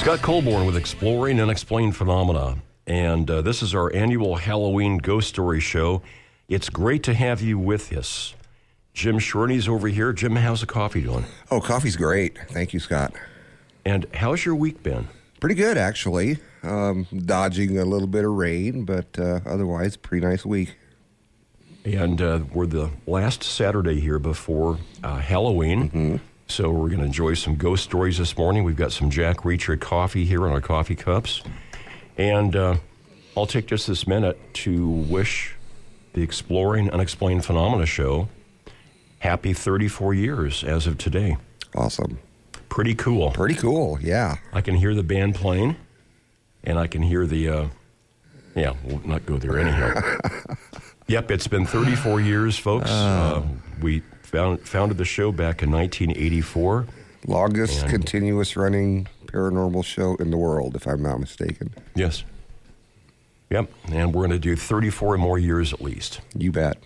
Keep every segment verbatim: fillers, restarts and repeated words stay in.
Scott Colborn with Exploring Unexplained Phenomena. And uh, this is our annual Halloween ghost story show. It's great to have you with us. Jim Shorney's over here. Jim, how's the coffee doing? Oh, coffee's great. Thank you, Scott. And how's your week been? Pretty good, actually. Um, dodging a little bit of rain, but uh, otherwise, pretty nice week. And uh, we're the last Saturday here before uh, Halloween, mm-hmm. so we're going to enjoy some ghost stories this morning. We've got some Jack Reacher coffee here in our coffee cups. And uh, I'll take just this minute to wish the Exploring Unexplained Phenomena show happy thirty-four years as of today. Awesome. Pretty cool. Pretty cool, yeah. I can hear the band playing, and I can hear the, uh, yeah, we'll not go there anyhow. Yep, it's been thirty-four years, folks. Uh, uh, we found, founded the show back in nineteen eighty-four. Longest continuous running paranormal show in the world, if I'm not mistaken. Yes. Yep, and we're going to do thirty-four more years at least. You bet.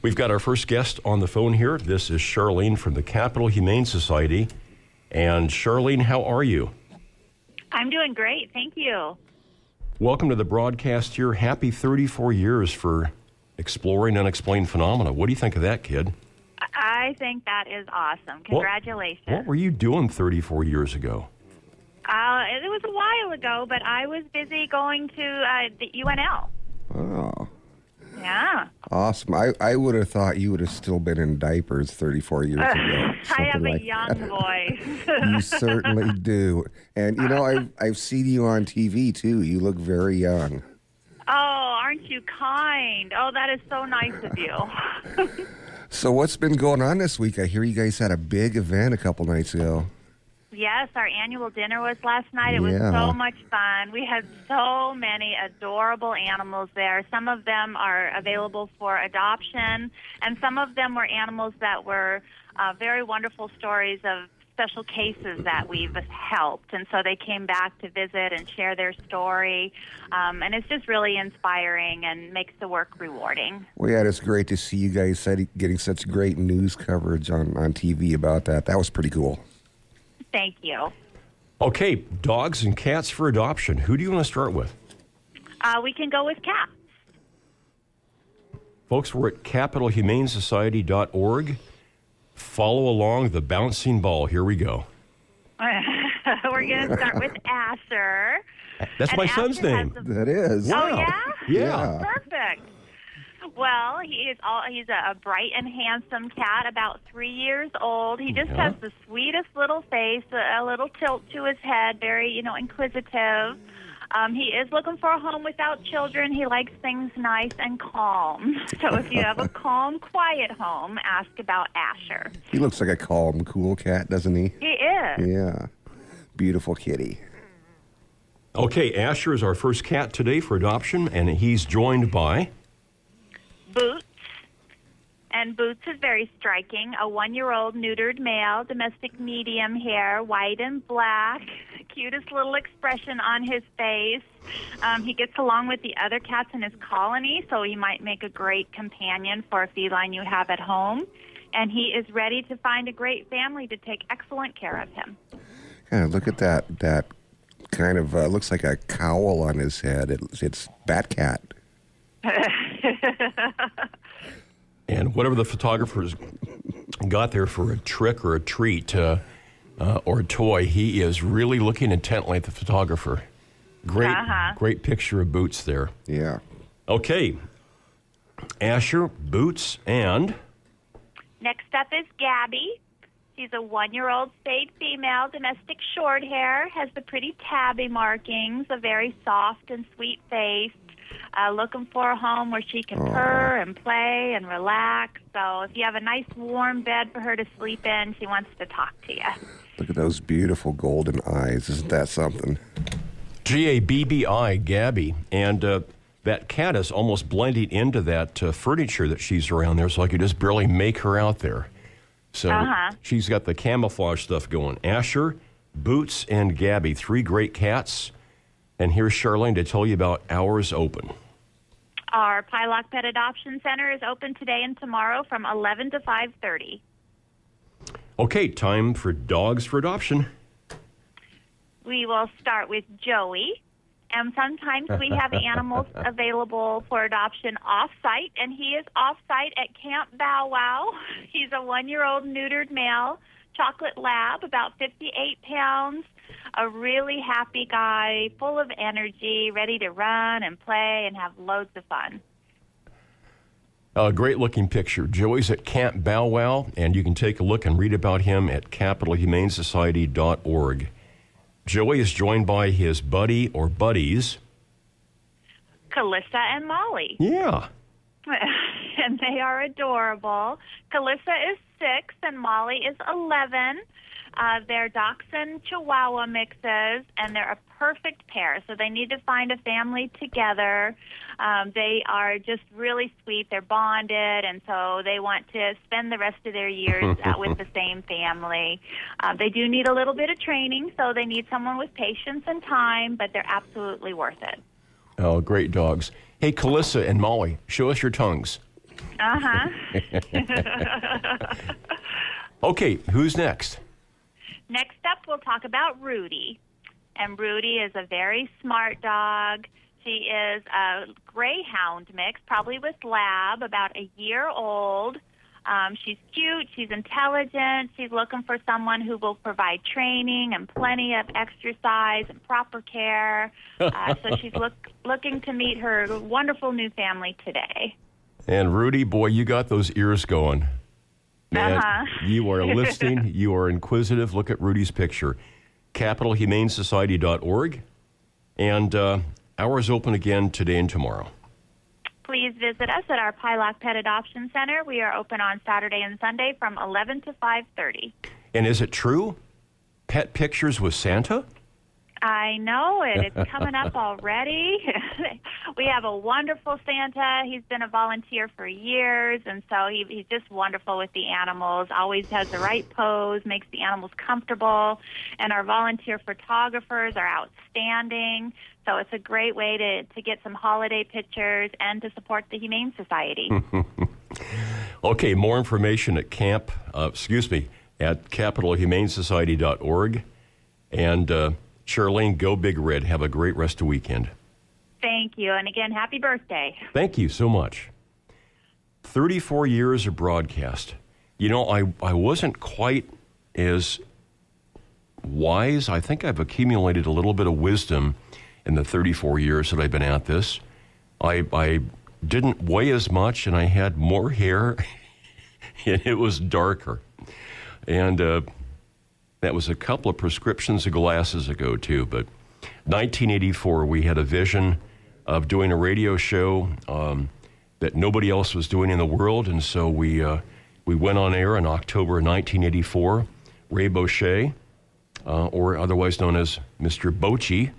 We've got our first guest on the phone here. This is Charlene from the Capital Humane Society. And Charlene, how are you? I'm doing great. Thank you. Welcome to the broadcast here. Happy thirty-four years for Exploring Unexplained Phenomena. What do you think of that, kid? I think that is awesome. Congratulations. What, what were you doing thirty-four years ago? Uh, it was a while ago, but I was busy going to uh, the U N L. Oh. Yeah. Awesome. I, I would have thought you would have still been in diapers thirty-four years ago. I have a like young that. voice. You certainly do. And, you know, I've, I've seen you on T V, too. You look very young. Oh, aren't you kind? Oh, that is so nice of you. So what's been going on this week? I hear you guys had a big event a couple nights ago. Yes, our annual dinner was last night. It was yeah. so much fun. We had so many adorable animals there. Some of them are available for adoption, and some of them were animals that were uh, very wonderful stories of special cases that we've helped. And so they came back to visit and share their story. Um, and it's just really inspiring and makes the work rewarding. Well, yeah, it's great to see you guys getting such great news coverage on, on T V about that. That was pretty cool. Thank you. Okay, dogs and cats for adoption. Who do you want to start with? Uh, we can go with cats. Folks, we're at capital humane society dot org. Follow along the bouncing ball. Here we go. We're going to start with Asher. That's and my Asher son's name. A... That is. Wow. Oh, yeah? Yeah. Yeah. Perfect. Well, he is all, he's a bright and handsome cat, about three years old. He just yeah. has the sweetest little face, a, a little tilt to his head, very, you know, inquisitive. Um, he is looking for a home without children. He likes things nice and calm. So if you have a calm, quiet home, ask about Asher. He looks like a calm, cool cat, doesn't he? He is. Yeah. Beautiful kitty. Okay, Asher is our first cat today for adoption, and he's joined by... Boots, and Boots is very striking, a one-year-old neutered male, domestic medium hair, white and black, cutest little expression on his face. Um, he gets along with the other cats in his colony, so he might make a great companion for a feline you have at home, and he is ready to find a great family to take excellent care of him. Yeah, look at that, that kind of, uh, looks like a cowl on his head. It, it's Batcat. And whatever the photographers got there for a trick or a treat uh, uh, or a toy, he is really looking intently at the photographer. Great, uh-huh. great picture of Boots there. Yeah. Okay. Asher, Boots, and? Next up is Gabby. She's a one-year-old spayed female, domestic short hair, has the pretty tabby markings, a very soft and sweet face. Uh, looking for a home where she can Aww. purr and play and relax. So if you have a nice warm bed for her to sleep in, she wants to talk to you. Look at those beautiful golden eyes. Isn't that something? G A B B I, Gabby. And uh, that cat is almost blending into that uh, furniture that she's around there, so I could just barely make her out there. So uh-huh. she's got the camouflage stuff going. Asher, Boots, and Gabby, three great cats. And here's Charlene to tell you about hours open. Our Pieloch Pet Adoption Center is open today and tomorrow from eleven to five thirty. Okay, time for dogs for adoption. we will start with Joey. And sometimes we have animals available for adoption off-site, and he is off-site at Camp Bow Wow. He's a one-year-old neutered male, chocolate lab, about fifty-eight pounds, a really happy guy, full of energy, ready to run and play and have loads of fun. A great-looking picture. Joey's at Camp Bow Wow, and you can take a look and read about him at capital humane society dot org. Joey is joined by his buddy or buddies, Calissa and Molly. Yeah. And they are adorable. Calissa is six and Molly is eleven. Uh, they're dachshund chihuahua mixes, and they're a perfect pair, so they need to find a family together. Um, they are just really sweet. They're bonded, and so they want to spend the rest of their years uh, with the same family. Uh, they do need a little bit of training, so they need someone with patience and time, but they're absolutely worth it. Oh, great dogs. Hey, Calissa and Molly, show us your tongues. Uh-huh. Okay, who's next? Next up, we'll talk about Rudy. And Rudy is a very smart dog. She is a greyhound mix, probably with lab, about a year old. Um, she's cute. She's intelligent. She's looking for someone who will provide training and plenty of exercise and proper care. Uh, so she's look, looking to meet her wonderful new family today. And Rudy, boy, you got those ears going. Man, uh-huh. You are listening. You are inquisitive. Look at Rudy's picture. capital humane society dot org. And uh, hours open again today and tomorrow. Please visit us at our Pieloch Pet Adoption Center. We are open on Saturday and Sunday from eleven to five thirty. And is it true? Pet pictures with Santa? I know it. It's coming up already. We have a wonderful Santa. He's been a volunteer for years, and so he, he's just wonderful with the animals, always has the right pose, makes the animals comfortable, and our volunteer photographers are outstanding. So it's a great way to, to get some holiday pictures and to support the Humane Society. Okay, more information at camp, uh, excuse me, at capital humane society dot org. And... Uh, Charlene, go Big Red. Have a great rest of the weekend. Thank you. And again, happy birthday. Thank you so much. thirty-four years of broadcast. You know, I, I wasn't quite as wise. I think I've accumulated a little bit of wisdom in the thirty-four years that I've been at this. I, I didn't weigh as much, and I had more hair, and it was darker. And... uh That was a couple of prescriptions of glasses ago, too. But nineteen eighty-four, we had a vision of doing a radio show um, that nobody else was doing in the world. And so we uh, we went on air in October nineteen eighty-four. Ray Bochet, uh, or otherwise known as Mister Bochy.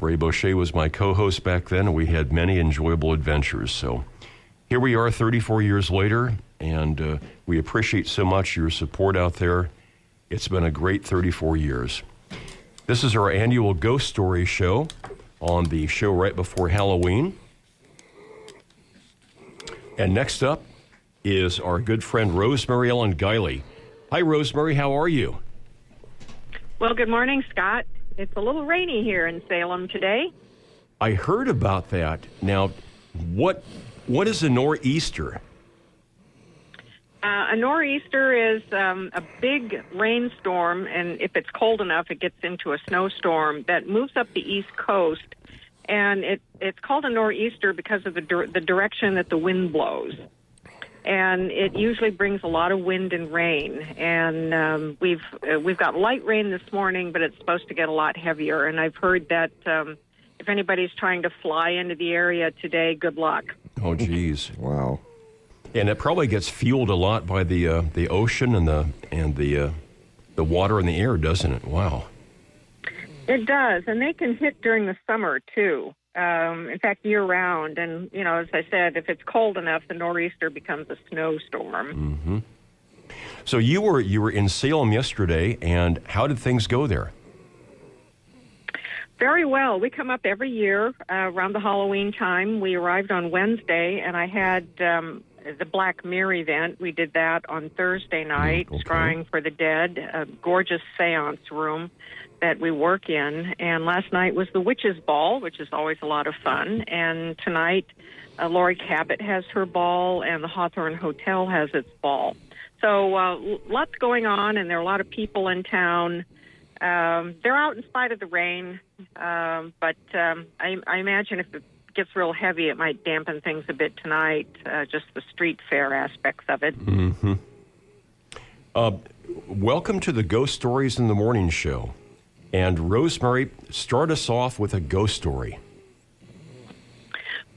Ray Bochet was my co-host back then, and we had many enjoyable adventures. So here we are thirty-four years later, and uh, we appreciate so much your support out there. It's been a great thirty-four years. This is our annual Ghost Story show on the show right before Halloween. And next up is our good friend Rosemary Ellen Guiley. Hi, Rosemary. How are you? Well, good morning, Scott. It's a little rainy here in Salem today. I heard about that. Now, what what is a nor'easter? Uh, a nor'easter is um, a big rainstorm, and if it's cold enough, it gets into a snowstorm that moves up the East Coast. And it, it's called a nor'easter because of the, dir- the direction that the wind blows. And it usually brings a lot of wind and rain. And um, we've uh, we've got light rain this morning, but it's supposed to get a lot heavier. And I've heard that um, if anybody's trying to fly into the area today, good luck. Oh, geez. Wow. And it probably gets fueled a lot by the uh, the ocean and the and the uh, the water and the air, doesn't it? Wow. It does, and they can hit during the summer too. Um, in fact, year round. And you know, as I said, if it's cold enough, the nor'easter becomes a snowstorm. Mm-hmm. So you were you were in Salem yesterday, and how did things go there? Very well. We come up every year uh, around the Halloween time. We arrived on Wednesday, and I had. Um, The Black Mirror event, we did that on Thursday night, mm, okay. Scrying for the Dead, a gorgeous seance room. that we work in. And last night was the Witches' Ball, which is always a lot of fun. And tonight, uh, Lori Cabot has her ball, and the Hawthorne Hotel has its ball. So uh, lots going on, and there are a lot of people in town. Um, they're out in spite of the rain, um, but um, I, I imagine if it gets real heavy, it might dampen things a bit tonight, uh, just the street fair aspects of it. Mm-hmm. Uh, welcome to the Ghost Stories in the Morning show. And Rosemary, start us off with a ghost story.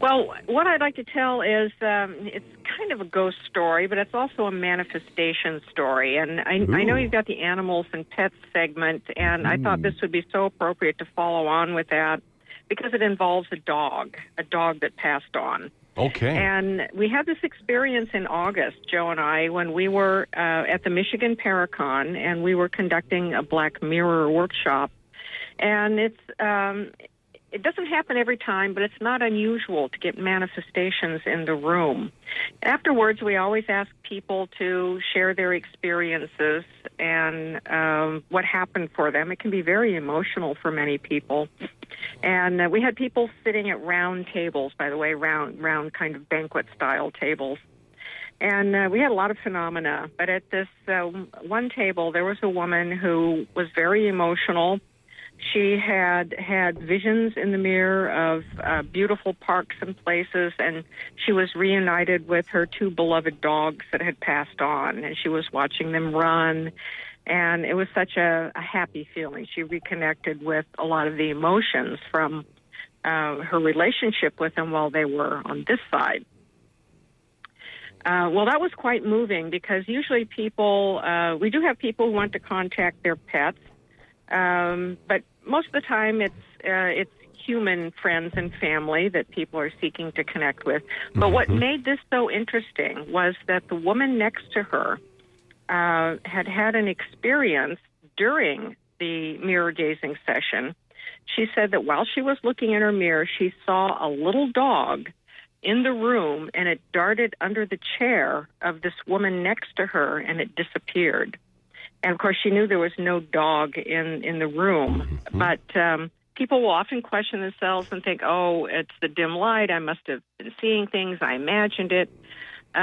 Well, what I'd like to tell is um, it's kind of a ghost story, but it's also a manifestation story. And I, I know you've got the animals and pets segment, and Ooh. I thought this would be so appropriate to follow on with that because it involves a dog, a dog that passed on. Okay. And we had this experience in August, Joe and I, when we were uh, at the Michigan Paracon, and we were conducting a Black Mirror workshop. And it's um, it doesn't happen every time, but it's not unusual to get manifestations in the room. Afterwards, we always ask people to share their experiences and um, what happened for them. It can be very emotional for many people. And uh, we had people sitting at round tables, by the way, round, round kind of banquet-style tables. And uh, we had a lot of phenomena. But at this uh, one table, there was a woman who was very emotional. She had had visions in the mirror of uh, beautiful parks and places, and she was reunited with her two beloved dogs that had passed on, and she was watching them run. And it was such a, a happy feeling. She reconnected with a lot of the emotions from uh, her relationship with them while they were on this side. Uh, well, that was quite moving because usually people, uh, we do have people who want to contact their pets, um, but most of the time it's uh, it's human friends and family that people are seeking to connect with. But mm-hmm. what made this so interesting was that the woman next to her Uh, had had an experience during the mirror gazing session. She said that while she was looking in her mirror, she saw a little dog in the room, and it darted under the chair of this woman next to her, and it disappeared. And of course, she knew there was no dog in, in the room. Mm-hmm. But um, people will often question themselves and think, oh, it's the dim light. I must have been seeing things. I imagined it.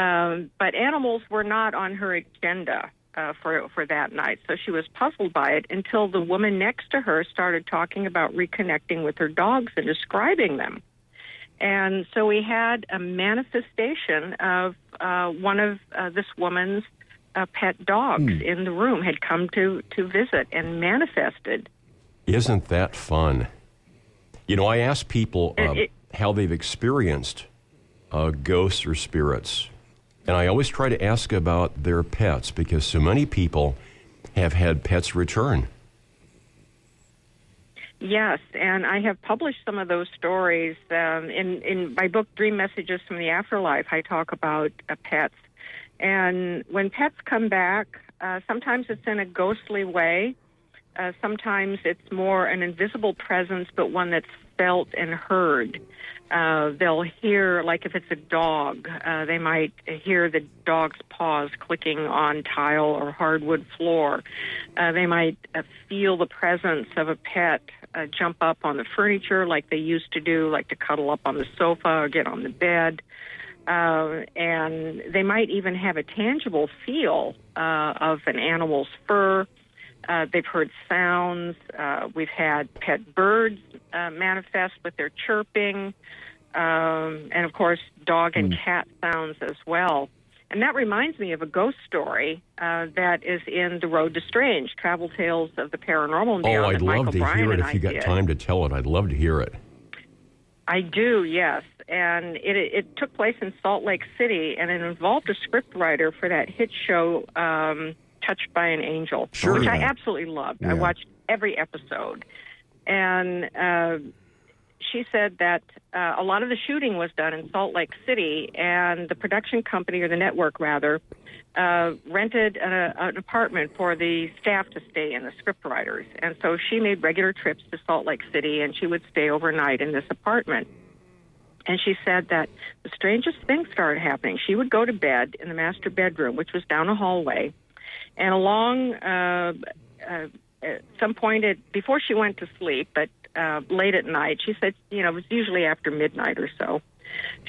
Um, but animals were not on her agenda uh, for for that night, so she was puzzled by it until the woman next to her started talking about reconnecting with her dogs and describing them. And so we had a manifestation of uh, one of uh, this woman's uh, pet dogs mm. in the room had come to, to visit and manifested. Isn't that fun? You know, I ask people uh, it, it, how they've experienced uh, ghosts or spirits. And I always try to ask about their pets because so many people have had pets return. Yes, and I have published some of those stories. Um, in, in my book, Dream Messages from the Afterlife, I talk about uh, pets. And when pets come back, uh, sometimes it's in a ghostly way. Uh, sometimes it's more an invisible presence, but one that's felt and heard. Uh, they'll hear, like if it's a dog, uh, they might hear the dog's paws clicking on tile or hardwood floor. Uh, they might uh, feel the presence of a pet uh, jump up on the furniture like they used to do, like to cuddle up on the sofa or get on the bed. Uh, and they might even have a tangible feel uh, of an animal's fur. Uh, they've heard sounds. Uh, we've had pet birds uh, manifest with their chirping. Um, and, of course, dog and cat sounds as well. And that reminds me of a ghost story uh, that is in The Road to Strange, Travel Tales of the Paranormal. Oh, I'd love to hear it if you got time to tell it. I'd love to hear it. I do, yes. And it, it took place in Salt Lake City, and it involved a scriptwriter for that hit show, um, Touched by an Angel, sure, which yeah. I absolutely loved. Yeah. I watched every episode. And uh, she said that uh, a lot of the shooting was done in Salt Lake City, and the production company, or the network rather, uh, rented a, an apartment for the staff to stay in, the scriptwriters. And so she made regular trips to Salt Lake City, and she would stay overnight in this apartment. And she said that the strangest things started happening. She would go to bed in the master bedroom, which was down a hallway. And along uh, uh, at some point it, before she went to sleep, but uh, late at night, she said, you know, it was usually after midnight or so,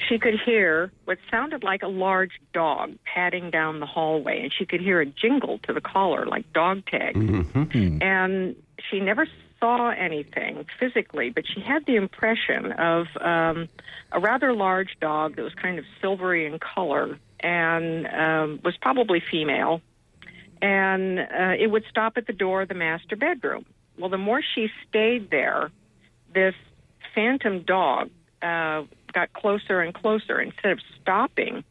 she could hear what sounded like a large dog padding down the hallway, and she could hear a jingle to the collar, like dog tags. Mm-hmm. And she never saw anything physically, but she had the impression of um, a rather large dog that was kind of silvery in color and um, was probably female, and uh, it would stop at the door of the master bedroom. Well, the more she stayed there, this phantom dog uh, got closer and closer. Instead of stopping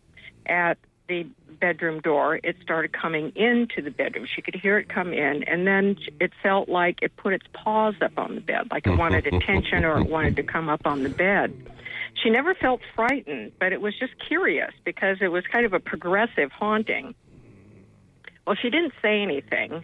at the bedroom door, it started coming into the bedroom. She could hear it come in, and then it felt like it put its paws up on the bed, like it wanted attention or it wanted to come up on the bed. She never felt frightened, but it was just curious because it was kind of a progressive haunting. Well, she didn't say anything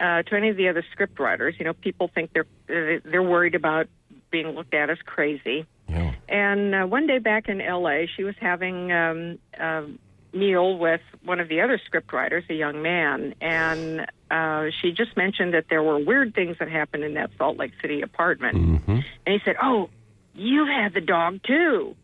uh, to any of the other scriptwriters. You know, people think they're they're worried about being looked at as crazy. Yeah. And uh, one day back in L A, she was having um, a meal with one of the other scriptwriters, a young man, and uh, she just mentioned that there were weird things that happened in that Salt Lake City apartment. Mm-hmm. And he said, "Oh, you had the dog too."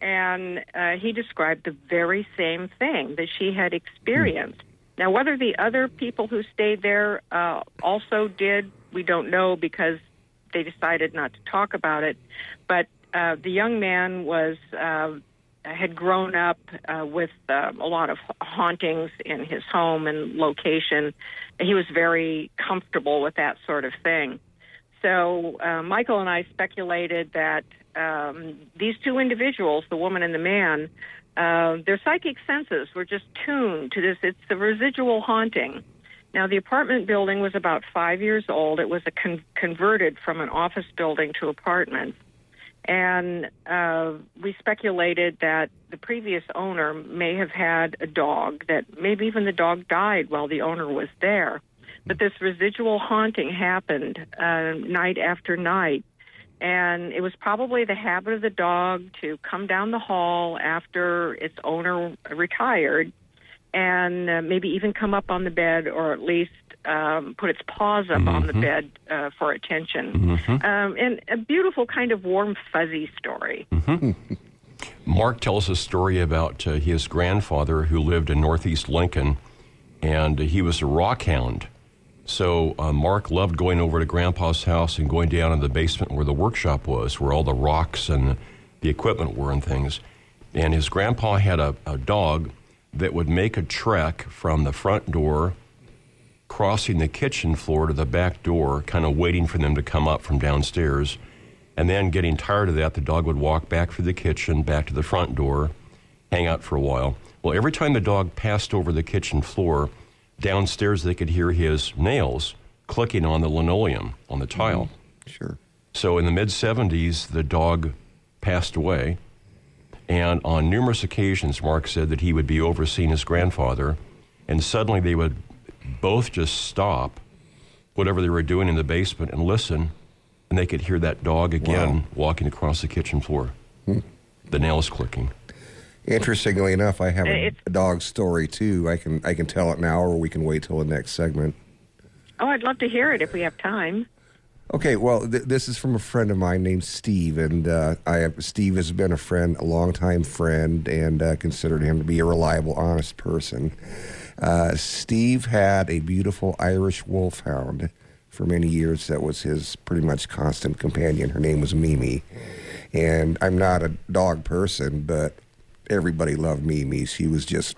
And uh, he described the very same thing that she had experienced. Mm-hmm. Now, whether the other people who stayed there uh, also did, we don't know because they decided not to talk about it. But Uh, the young man was uh, had grown up uh, with uh, a lot of hauntings in his home and location. He was very comfortable with that sort of thing. So uh, Michael and I speculated that um, these two individuals, the woman and the man, uh, their psychic senses were just tuned to this. It's the residual haunting. Now, the apartment building was about five years old. It was a con- converted from an office building to apartments. And uh, we speculated that the previous owner may have had a dog, that maybe even the dog died while the owner was there. But this residual haunting happened uh, night after night. And it was probably the habit of the dog to come down the hall after its owner retired and uh, maybe even come up on the bed or at least Um, put its paws up mm-hmm. on the bed uh, for attention. Mm-hmm. Um, and a beautiful kind of warm, fuzzy story. Mm-hmm. Mark tells a story about uh, his grandfather who lived in Northeast Lincoln, and uh, he was a rock hound. So uh, Mark loved going over to Grandpa's house and going down in the basement where the workshop was, where all the rocks and the equipment were and things. And his grandpa had a, a dog that would make a trek from the front door crossing the kitchen floor to the back door, kind of waiting for them to come up from downstairs. And then getting tired of that, the dog would walk back through the kitchen, back to the front door, hang out for a while. Well, every time the dog passed over the kitchen floor, downstairs they could hear his nails clicking on the linoleum, on the tile. Mm, sure. So in the mid-seventies, the dog passed away. And on numerous occasions, Mark said that he would be overseeing his grandfather, and suddenly they would both just stop whatever they were doing in the basement and listen, and they could hear that dog again. Wow. Walking across the kitchen floor. Hmm. The nails clicking. Interestingly enough, I have a, a dog story too. I can I can tell it now, or we can wait till the next segment. Oh, I'd love to hear it if we have time. Okay, well, th- this is from a friend of mine named Steve, and uh, I have, Steve has been a friend, a longtime friend, and uh, considered him to be a reliable, honest person. Uh, Steve had a beautiful Irish wolfhound for many years that was his pretty much constant companion. Her name was Mimi, and I'm not a dog person, but everybody loved Mimi. She was just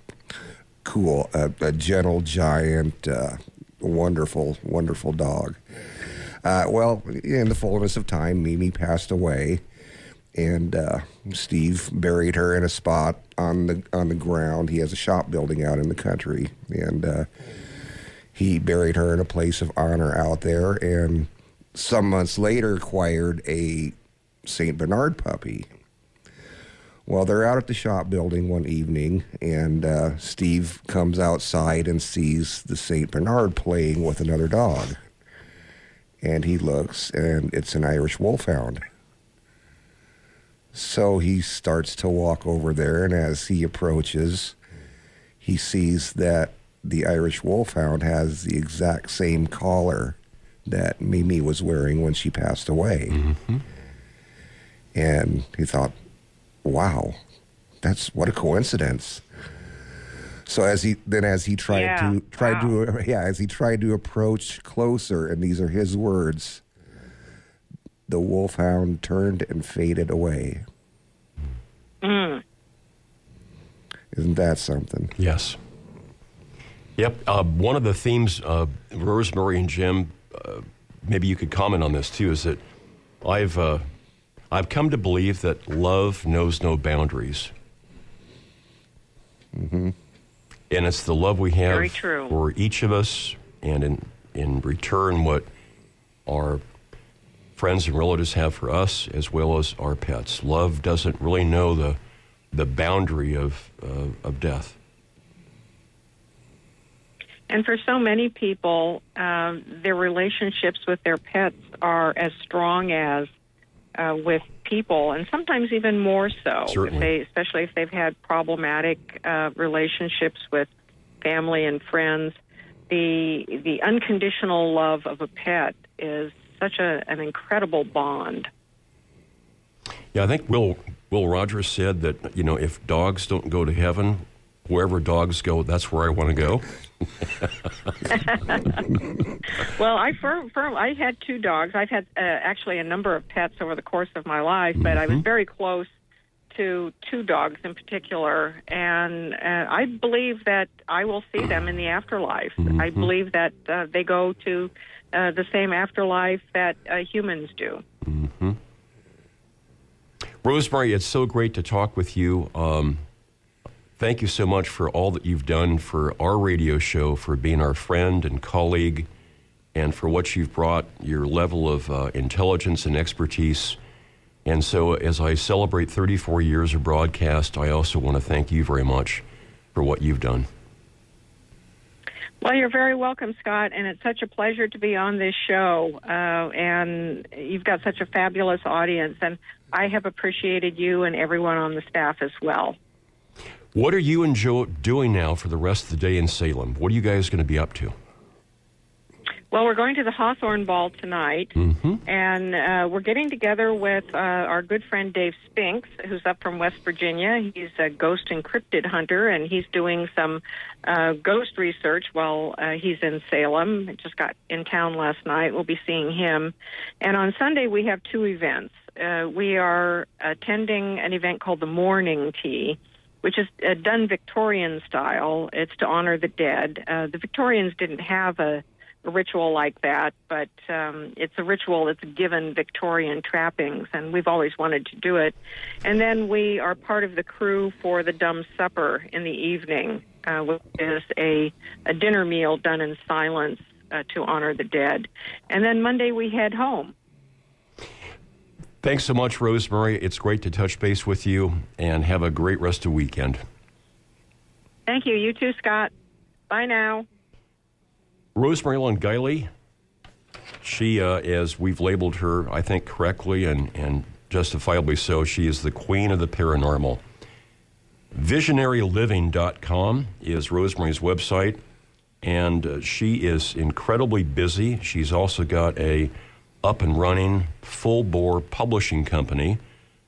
cool, a, a gentle giant, uh, wonderful, wonderful dog. Uh, well, in the fullness of time, Mimi passed away, and uh, Steve buried her in a spot on the on the ground. He has a shop building out in the country, and uh, he buried her in a place of honor out there, and some months later acquired a Saint Bernard puppy. Well, they're out at the shop building one evening, and uh, Steve comes outside and sees the Saint Bernard playing with another dog. And he looks, and it's an Irish wolfhound. So he starts to walk over there, and as he approaches, he sees that the Irish wolfhound has the exact same collar that Mimi was wearing when she passed away. Mm-hmm. And he thought, wow, that's what a coincidence. So as he then as he tried yeah, to tried wow. to yeah, as he tried to approach closer, and these are his words, the wolfhound turned and faded away. Mm. Isn't that something? Yes. Yep. Uh, one of the themes, uh, Rosemary and Jim, uh, maybe you could comment on this too, is that I've uh, I've come to believe that love knows no boundaries. Mm-hmm. And it's the love we have for each of us, and in in return, what our friends and relatives have for us, as well as our pets. Love doesn't really know the the boundary of uh, of death. And for so many people, um, their relationships with their pets are as strong as uh, with people, and sometimes even more so. Certainly. If they, especially if they've had problematic uh, relationships with family and friends. The the unconditional love of a pet is such a, an incredible bond. Yeah, I think Will Will Rogers said that, you know, if dogs don't go to heaven, wherever dogs go, that's where I want to go. Well, I firm, firm, I had two dogs. I've had uh, actually a number of pets over the course of my life, but mm-hmm. I was very close to two dogs in particular, and uh, I believe that I will see them in the afterlife. Mm-hmm. I believe that uh, they go to uh, the same afterlife that uh, humans do. Mm-hmm. Rosemary, it's so great to talk with you. Um, Thank you so much for all that you've done for our radio show, for being our friend and colleague, and for what you've brought, your level of uh, intelligence and expertise. And so as I celebrate thirty-four years of broadcast, I also want to thank you very much for what you've done. Well, you're very welcome, Scott, and it's such a pleasure to be on this show. Uh, and you've got such a fabulous audience, and I have appreciated you and everyone on the staff as well. What are you and Joe doing now for the rest of the day in Salem? What are you guys going to be up to? Well, we're going to the Hawthorne Ball tonight, mm-hmm. and uh, we're getting together with uh, our good friend Dave Spinks, who's up from West Virginia. He's a ghost and cryptid hunter, and he's doing some uh, ghost research while uh, he's in Salem. I just got in town last night. We'll be seeing him. And on Sunday, we have two events. Uh, we are attending an event called the Morning Tea, which is uh, done Victorian style. It's to honor the dead. Uh, the Victorians didn't have a, a ritual like that, but um, it's a ritual that's given Victorian trappings, and we've always wanted to do it. And then we are part of the crew for the Dumb Supper in the evening, uh, which is a, a dinner meal done in silence uh, to honor the dead. And then Monday we head home. Thanks so much, Rosemary. It's great to touch base with you, and have a great rest of the weekend. Thank you. You too, Scott. Bye now. Rosemary Ellen Guiley, she, uh, as we've labeled her, I think correctly and, and justifiably so, she is the queen of the paranormal. visionary living dot com is Rosemary's website, and uh, she is incredibly busy. She's also got a up and running, full-bore publishing company,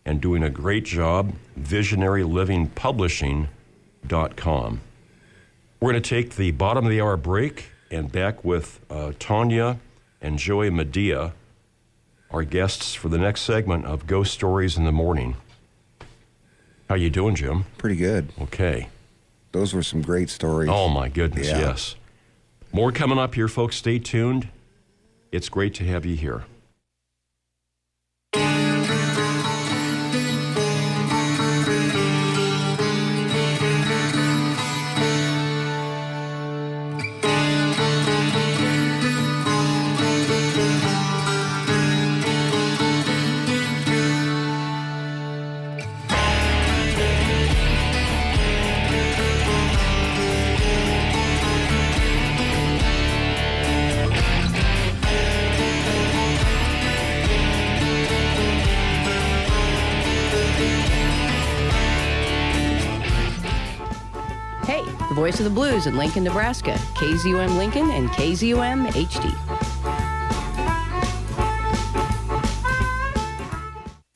and doing a great job, visionary living publishing dot com. We're going to take the bottom of the hour break, and back with uh, Tanya and Joey Medea, our guests for the next segment of Ghost Stories in the Morning. How you doing, Jim? Pretty good. Okay. Those were some great stories. Oh, my goodness, yeah. Yes. More coming up here, folks. Stay tuned. It's great to have you here. Voice of the Blues in Lincoln, Nebraska, K Z U M Lincoln and K Z U M H D.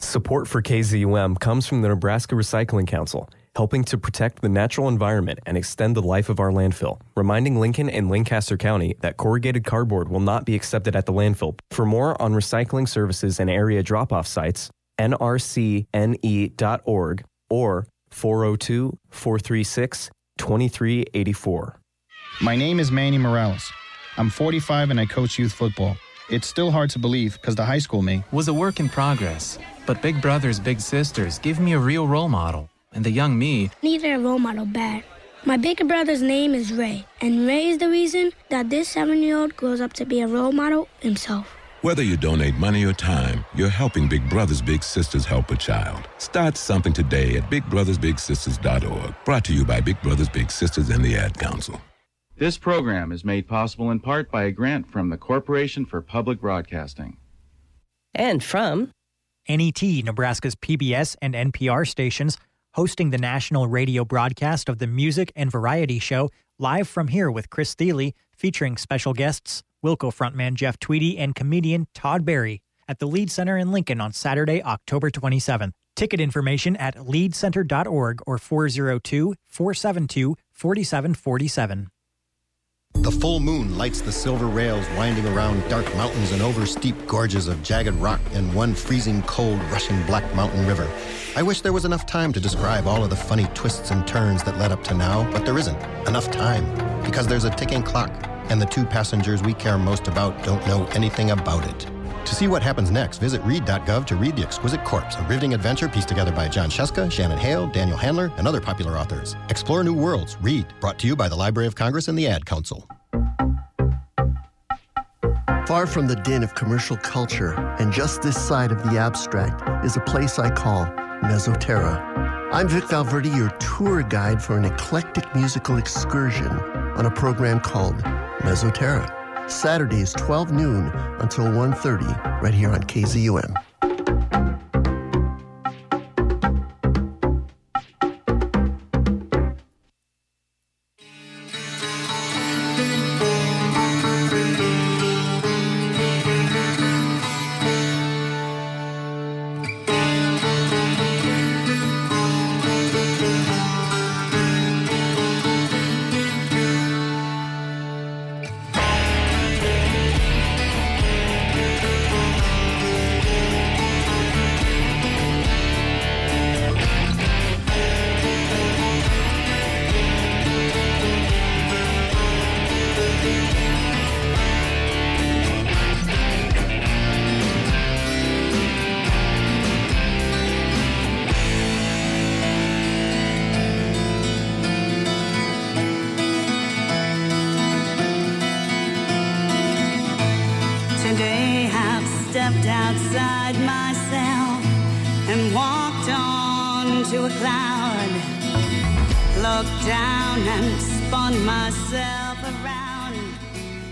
Support for K Z U M comes from the Nebraska Recycling Council, helping to protect the natural environment and extend the life of our landfill, reminding Lincoln and Lancaster County that corrugated cardboard will not be accepted at the landfill. For more on recycling services and area drop-off sites, N R C N E dot org or four oh two, four three six, two three eight four. My name is Manny Morales. I'm forty-five and I coach youth football. It's still hard to believe because the high school me was a work in progress, but Big Brothers Big Sisters gave me a real role model, and the young me needed a role model bad. My big brother's name is Ray, and Ray is the reason that this seven-year-old grows up to be a role model himself. Whether you donate money or time, you're helping Big Brothers Big Sisters help a child. Start something today at big brothers big sisters dot org. Brought to you by Big Brothers Big Sisters and the Ad Council. This program is made possible in part by a grant from the Corporation for Public Broadcasting. And from N E T, Nebraska's P B S and N P R stations, hosting the national radio broadcast of the music and variety show Live From Here with Chris Thiele, featuring special guests Wilco frontman Jeff Tweedy and comedian Todd Barry at the Lied Center in Lincoln on Saturday, October twenty-seventh. Ticket information at lead center dot org or four oh two, four seven two, four seven four seven. The full moon lights the silver rails winding around dark mountains and over steep gorges of jagged rock and one freezing cold rushing black mountain river. I wish there was enough time to describe all of the funny twists and turns that led up to now, but there isn't enough time because there's a ticking clock, and the two passengers we care most about don't know anything about it. To see what happens next, visit read dot gov to read The Exquisite Corpse, a riveting adventure pieced together by John Sheska, Shannon Hale, Daniel Handler, and other popular authors. Explore new worlds. Read. Brought to you by the Library of Congress and the Ad Council. Far from the din of commercial culture, and just this side of the abstract, is a place I call Mesoterra. I'm Vic Valverde, your tour guide for an eclectic musical excursion on a program called Mesoterra. Saturdays, twelve noon until one thirty, right here on K Z U M.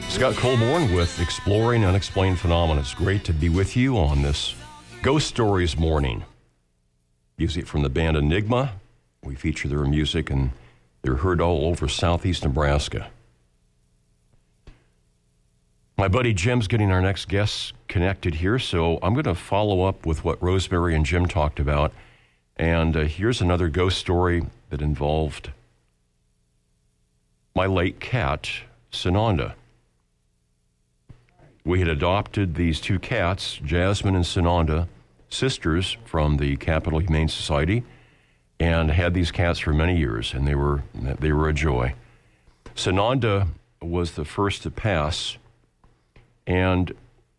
Scott Colborn with Exploring Unexplained Phenomena. It's great to be with you on this Ghost Stories morning. Music from the band Enigma. We feature their music, and they're heard all over southeast Nebraska. My buddy Jim's getting our next guest connected here, so I'm going to follow up with what Rosemary and Jim talked about. And uh, here's another ghost story that involved my late cat, Sananda. We had adopted these two cats, Jasmine and Sananda, sisters from the Capital Humane Society, and had these cats for many years, and they were they were a joy. Sananda was the first to pass, and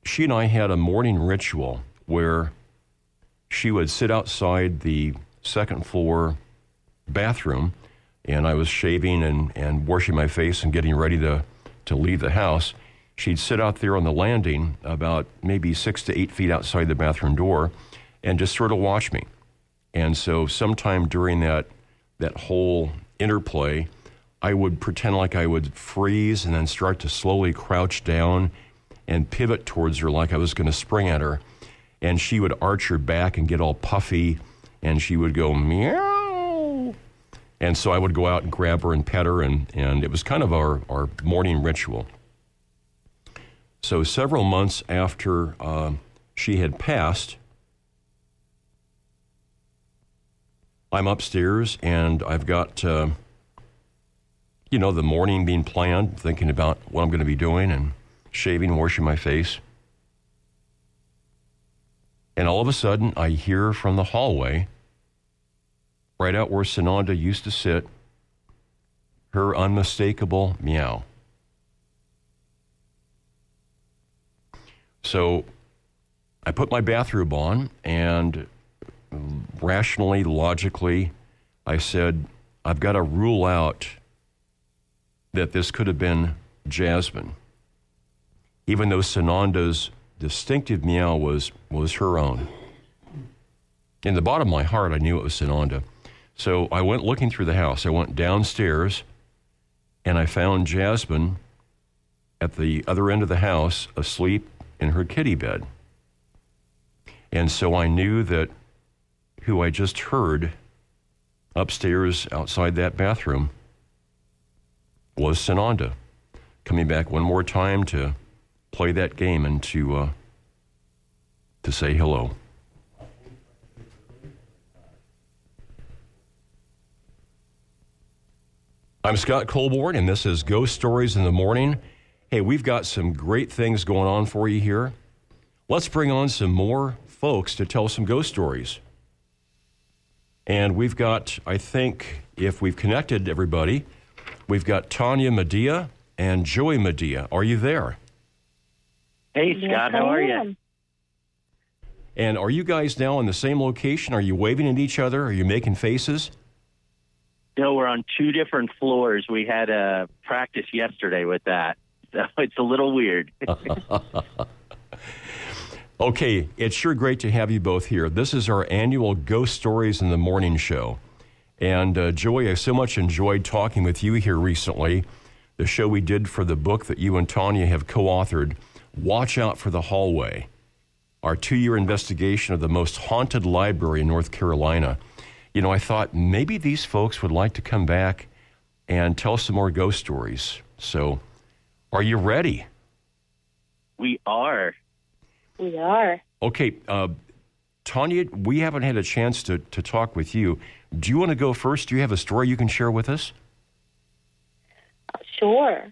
she and I had a morning ritual where she would sit outside the second floor bathroom, and I was shaving and, and washing my face and getting ready to, to leave the house. She'd sit out there on the landing about maybe six to eight feet outside the bathroom door and just sort of watch me. And so sometime during that that whole interplay, I would pretend like I would freeze and then start to slowly crouch down and pivot towards her like I was going to spring at her. And she would arch her back and get all puffy, and she would go, meow. And so I would go out and grab her and pet her, and, and it was kind of our, our morning ritual. So several months after uh, she had passed, I'm upstairs, and I've got, uh, you know, the morning being planned, thinking about what I'm going to be doing and shaving, washing my face. And all of a sudden, I hear from the hallway, right out where Sananda used to sit, her unmistakable meow. So I put my bathrobe on, and rationally, logically, I said, I've got to rule out that this could have been Jasmine, even though Sananda's distinctive meow was, was her own. In the bottom of my heart, I knew it was Sananda. So I went looking through the house. I went downstairs, and I found Jasmine at the other end of the house, asleep in her kitty bed. And so I knew that who I just heard upstairs outside that bathroom was Sananda, coming back one more time to play that game and to uh, to say hello. I'm Scott Colborn, and this is Ghost Stories in the Morning. Hey, we've got some great things going on for you here. Let's bring on some more folks to tell some ghost stories. And we've got, I think, if we've connected everybody, we've got Tanya Medea and Joey Medea. Are you there? Hey, Scott, yes, how are you? And are you guys now in the same location? Are you waving at each other? Are you making faces? No, we're on two different floors. We had a practice yesterday with that, so it's a little weird. Okay, it's sure great to have you both here. This is our annual Ghost Stories in the Morning show. And uh, Joey, I so much enjoyed talking with you here recently, the show we did for the book that you and Tanya have co-authored, Watch Out for the Hallway, our two-year investigation of the most haunted library in North Carolina. You know, I thought maybe these folks would like to come back and tell some more ghost stories. So, are you ready? We are. We are. Okay, uh, Tanya, we haven't had a chance to, to talk with you. Do you want to go first? Do you have a story you can share with us? Sure.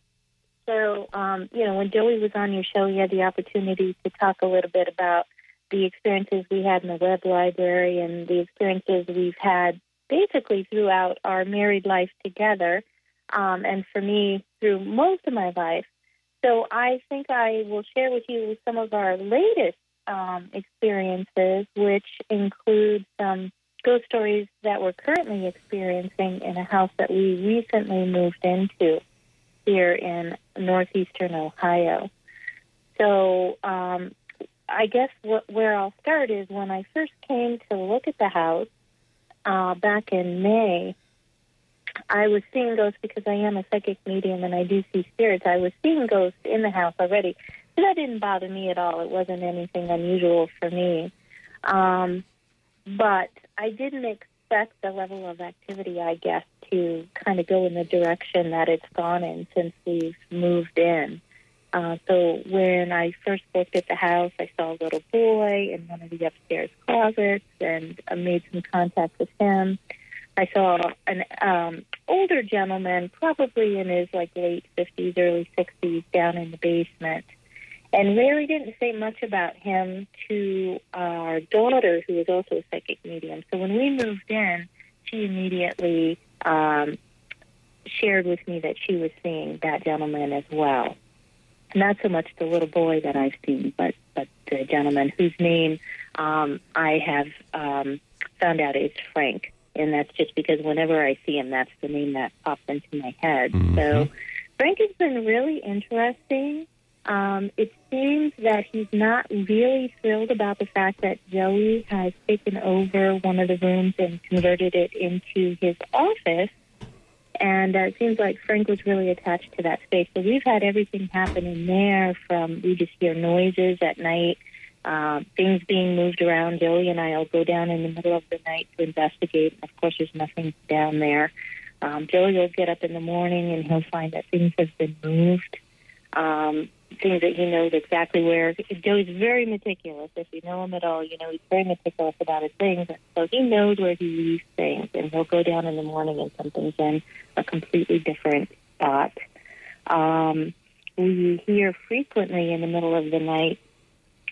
So, um, you know, when Joey was on your show, he had the opportunity to talk a little bit about the experiences we had in the Webb Library and the experiences we've had basically throughout our married life together, um, and for me, through most of my life. So I think I will share with you some of our latest um, experiences, which include some ghost stories that we're currently experiencing in a house that we recently moved into here in northeastern Ohio. So, um I guess what, where I'll start is when I first came to look at the house uh, back in May, I was seeing ghosts because I am a psychic medium and I do see spirits. I was seeing ghosts in the house already. So that didn't bother me at all. It wasn't anything unusual for me. Um, but I didn't expect the level of activity, I guess, to kind of go in the direction that it's gone in since we've moved in. Uh, so when I first looked at the house, I saw a little boy in one of the upstairs closets and uh, made some contact with him. I saw an um, older gentleman, probably in his like late fifties, early sixties, down in the basement, and really didn't say much about him to our daughter, who is also a psychic medium. So when we moved in, she immediately um, shared with me that she was seeing that gentleman as well. Not so much the little boy that I've seen, but, but the gentleman whose name um, I have um, found out is Frank. And that's just because whenever I see him, that's the name that pops into my head. Mm-hmm. So Frank has been really interesting. Um, it seems that he's not really thrilled about the fact that Joey has taken over one of the rooms and converted it into his office. And uh, it seems like Frank was really attached to that space. So we've had everything happen in there from we just hear noises at night, uh, things being moved around. Joey and I will go down in the middle of the night to investigate. Of course, there's nothing down there. Um, Joey will get up in the morning and he'll find that things have been moved. Um, things that he knows exactly where. Joey's very meticulous. If you know him at all, you know he's very meticulous about his things. So he knows where he leaves things, and he'll go down in the morning and something's in a completely different spot. Um, we hear frequently in the middle of the night,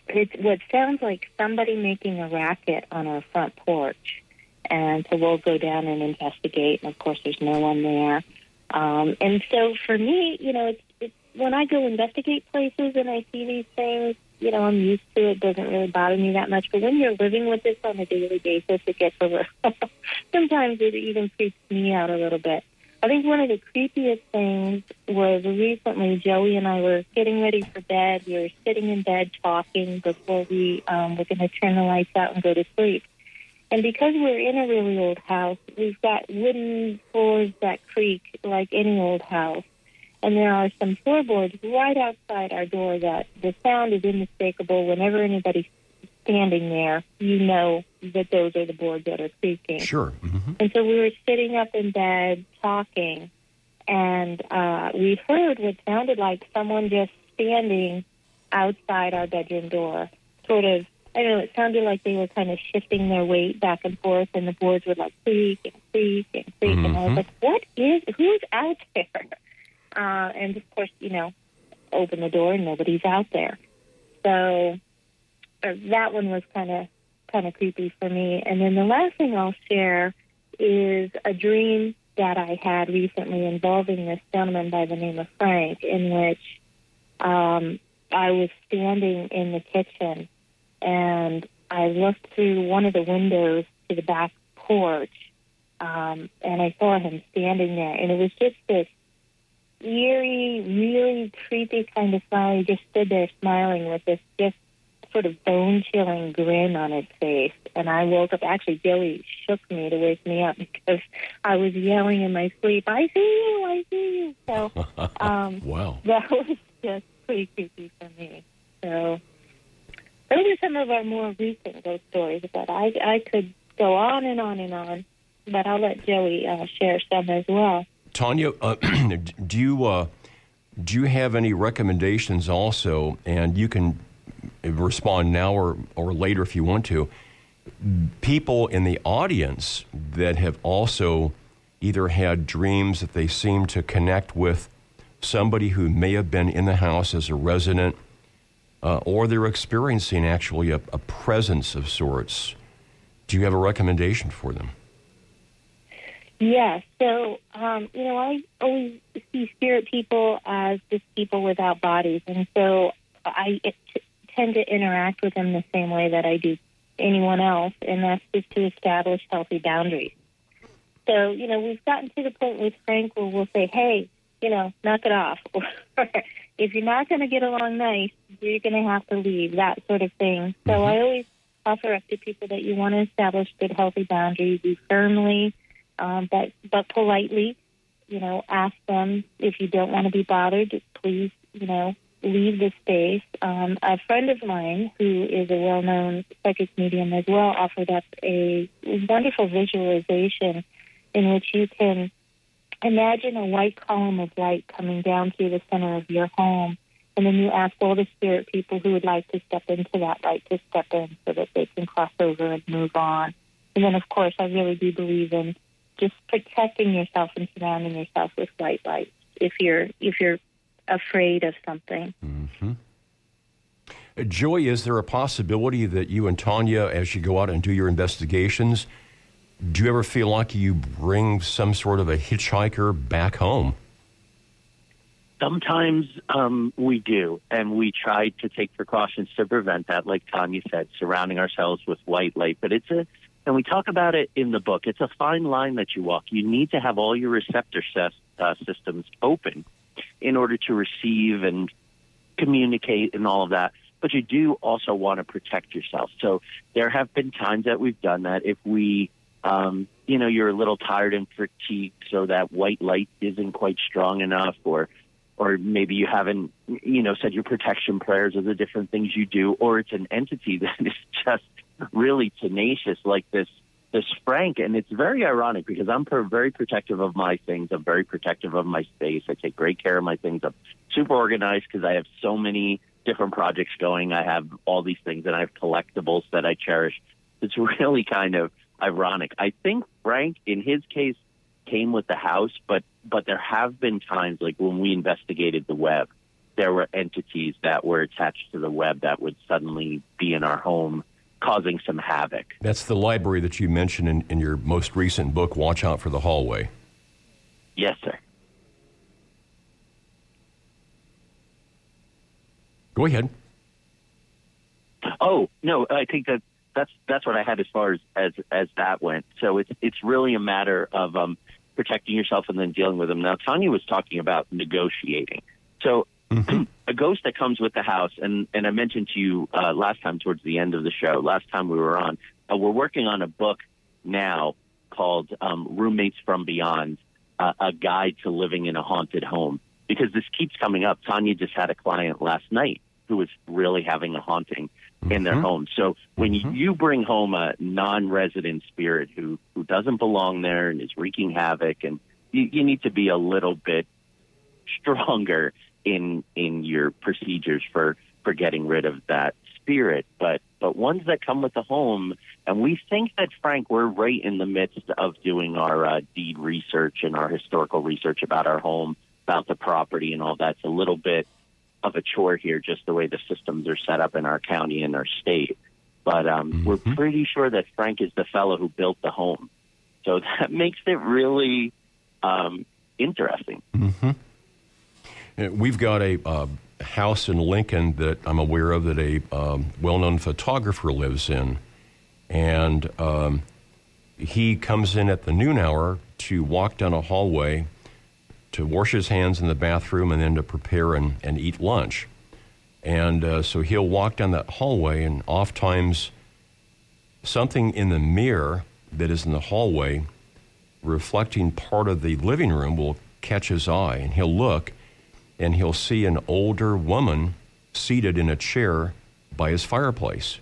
it's what sounds like somebody making a racket on our front porch. And so we'll go down and investigate, and of course there's no one there. Um, and so for me, you know, it's, it's when I go investigate places and I see these things, you know, I'm used to it. It doesn't really bother me that much. But when you're living with this on a daily basis, it gets a little, sometimes it even freaks me out a little bit. I think one of the creepiest things was recently Joey and I were getting ready for bed. We were sitting in bed talking before we um, were going to turn the lights out and go to sleep. And because we're in a really old house, we've got wooden floors that creak like any old house. And there are some floorboards right outside our door that the sound is unmistakable. Whenever anybody's standing there, you know that those are the boards that are creaking. Sure. Mm-hmm. And so we were sitting up in bed talking, and uh, we heard what sounded like someone just standing outside our bedroom door, sort of. I don't know, it sounded like they were kind of shifting their weight back and forth, and the boards would, like, creak and creak and creak. Mm-hmm. And I was like, what is, who's out there? Uh, and, of course, you know, open the door and nobody's out there. So uh, that one was kind of kind of creepy for me. And then the last thing I'll share is a dream that I had recently involving this gentleman by the name of Frank, in which um, I was standing in the kitchen. And I looked through one of the windows to the back porch, um, and I saw him standing there. And it was just this eerie, really creepy kind of smile. He just stood there smiling with this just sort of bone-chilling grin on his face. And I woke up. Actually, Joey shook me to wake me up because I was yelling in my sleep, I see you, I see you. So um, wow. That was just pretty creepy for me. So... those are some of our more recent ghost stories, but I, I could go on and on and on, but I'll let Joey uh, share some as well. Tanya, uh, do you uh, do you have any recommendations also, and you can respond now or, or later if you want to, people in the audience that have also either had dreams that they seem to connect with somebody who may have been in the house as a resident, Uh, or they're experiencing actually a, a presence of sorts. Do you have a recommendation for them? Yeah, so, um, you know, I always see spirit people as just people without bodies, and so I it t- tend to interact with them the same way that I do anyone else, and that's just to establish healthy boundaries. So, you know, we've gotten to the point with Frank where we'll say, hey, you know, knock it off, or if you're not going to get along nice, you're going to have to leave, that sort of thing. So I always offer up to people that you want to establish good, healthy boundaries. You firmly, um, but, but politely, you know, ask them if you don't want to be bothered, please, you know, leave the space. Um, a friend of mine who is a well-known psychic medium as well offered up a wonderful visualization in which you can imagine a white column of light coming down through the center of your home, and then you ask all the spirit people who would like to step into that light to step in so that they can cross over and move on. And then, of course, I really do believe in just protecting yourself and surrounding yourself with white light if you're if you're afraid of something. Mm-hmm. Joy, is there a possibility that you and Tanya, as you go out and do your investigations, do you ever feel like you bring some sort of a hitchhiker back home? Sometimes um, we do, and we try to take precautions to prevent that, like Tanya said, surrounding ourselves with white light. But it's a, and we talk about it in the book, it's a fine line that you walk. You need to have all your receptor ses- uh, systems open in order to receive and communicate and all of that. But you do also want to protect yourself. So there have been times that we've done that. If we... Um, you know, you're a little tired and fatigued, so that white light isn't quite strong enough, or or maybe you haven't, you know, said your protection prayers or the different things you do, or it's an entity that is just really tenacious, like this this Frank, and it's very ironic because I'm per- very protective of my things. I'm very protective of my space. I take great care of my things. I'm super organized because I have so many different projects going. I have all these things, and I have collectibles that I cherish. It's really kind of ironic. I think Frank, in his case, came with the house, but but there have been times, like when we investigated the web, there were entities that were attached to the web that would suddenly be in our home, causing some havoc. That's the library that you mentioned in, in your most recent book, Watch Out for the Hallway. Yes, sir. Go ahead. Oh, no, I think that that's that's what I had as far as, as, as that went. So it's it's really a matter of um, protecting yourself and then dealing with them. Now, Tanya was talking about negotiating. So mm-hmm. a ghost that comes with the house, and, and I mentioned to you uh, last time towards the end of the show, last time we were on, uh, we're working on a book now called um, Roommates from Beyond, uh, A Guide to Living in a Haunted Home. Because this keeps coming up. Tanya just had a client last night who was really having a haunting mm-hmm. in their home. So when mm-hmm. you bring home a non-resident spirit who, who doesn't belong there and is wreaking havoc, and you, you need to be a little bit stronger in in your procedures for, for getting rid of that spirit. But, but ones that come with the home, and we think that, Frank, we're right in the midst of doing our uh, deed research and our historical research about our home, about the property and all that. It's a little bit of a chore here, just the way the systems are set up in our county and our state. But um, mm-hmm. we're pretty sure that Frank is the fellow who built the home. So that makes it really um, interesting. Mm-hmm. We've got a uh, house in Lincoln that I'm aware of that a um, well-known photographer lives in. And um, he comes in at the noon hour to walk down a hallway to wash his hands in the bathroom and then to prepare and, and eat lunch. And uh, so he'll walk down that hallway, and oftentimes something in the mirror that is in the hallway reflecting part of the living room will catch his eye, and he'll look and he'll see an older woman seated in a chair by his fireplace.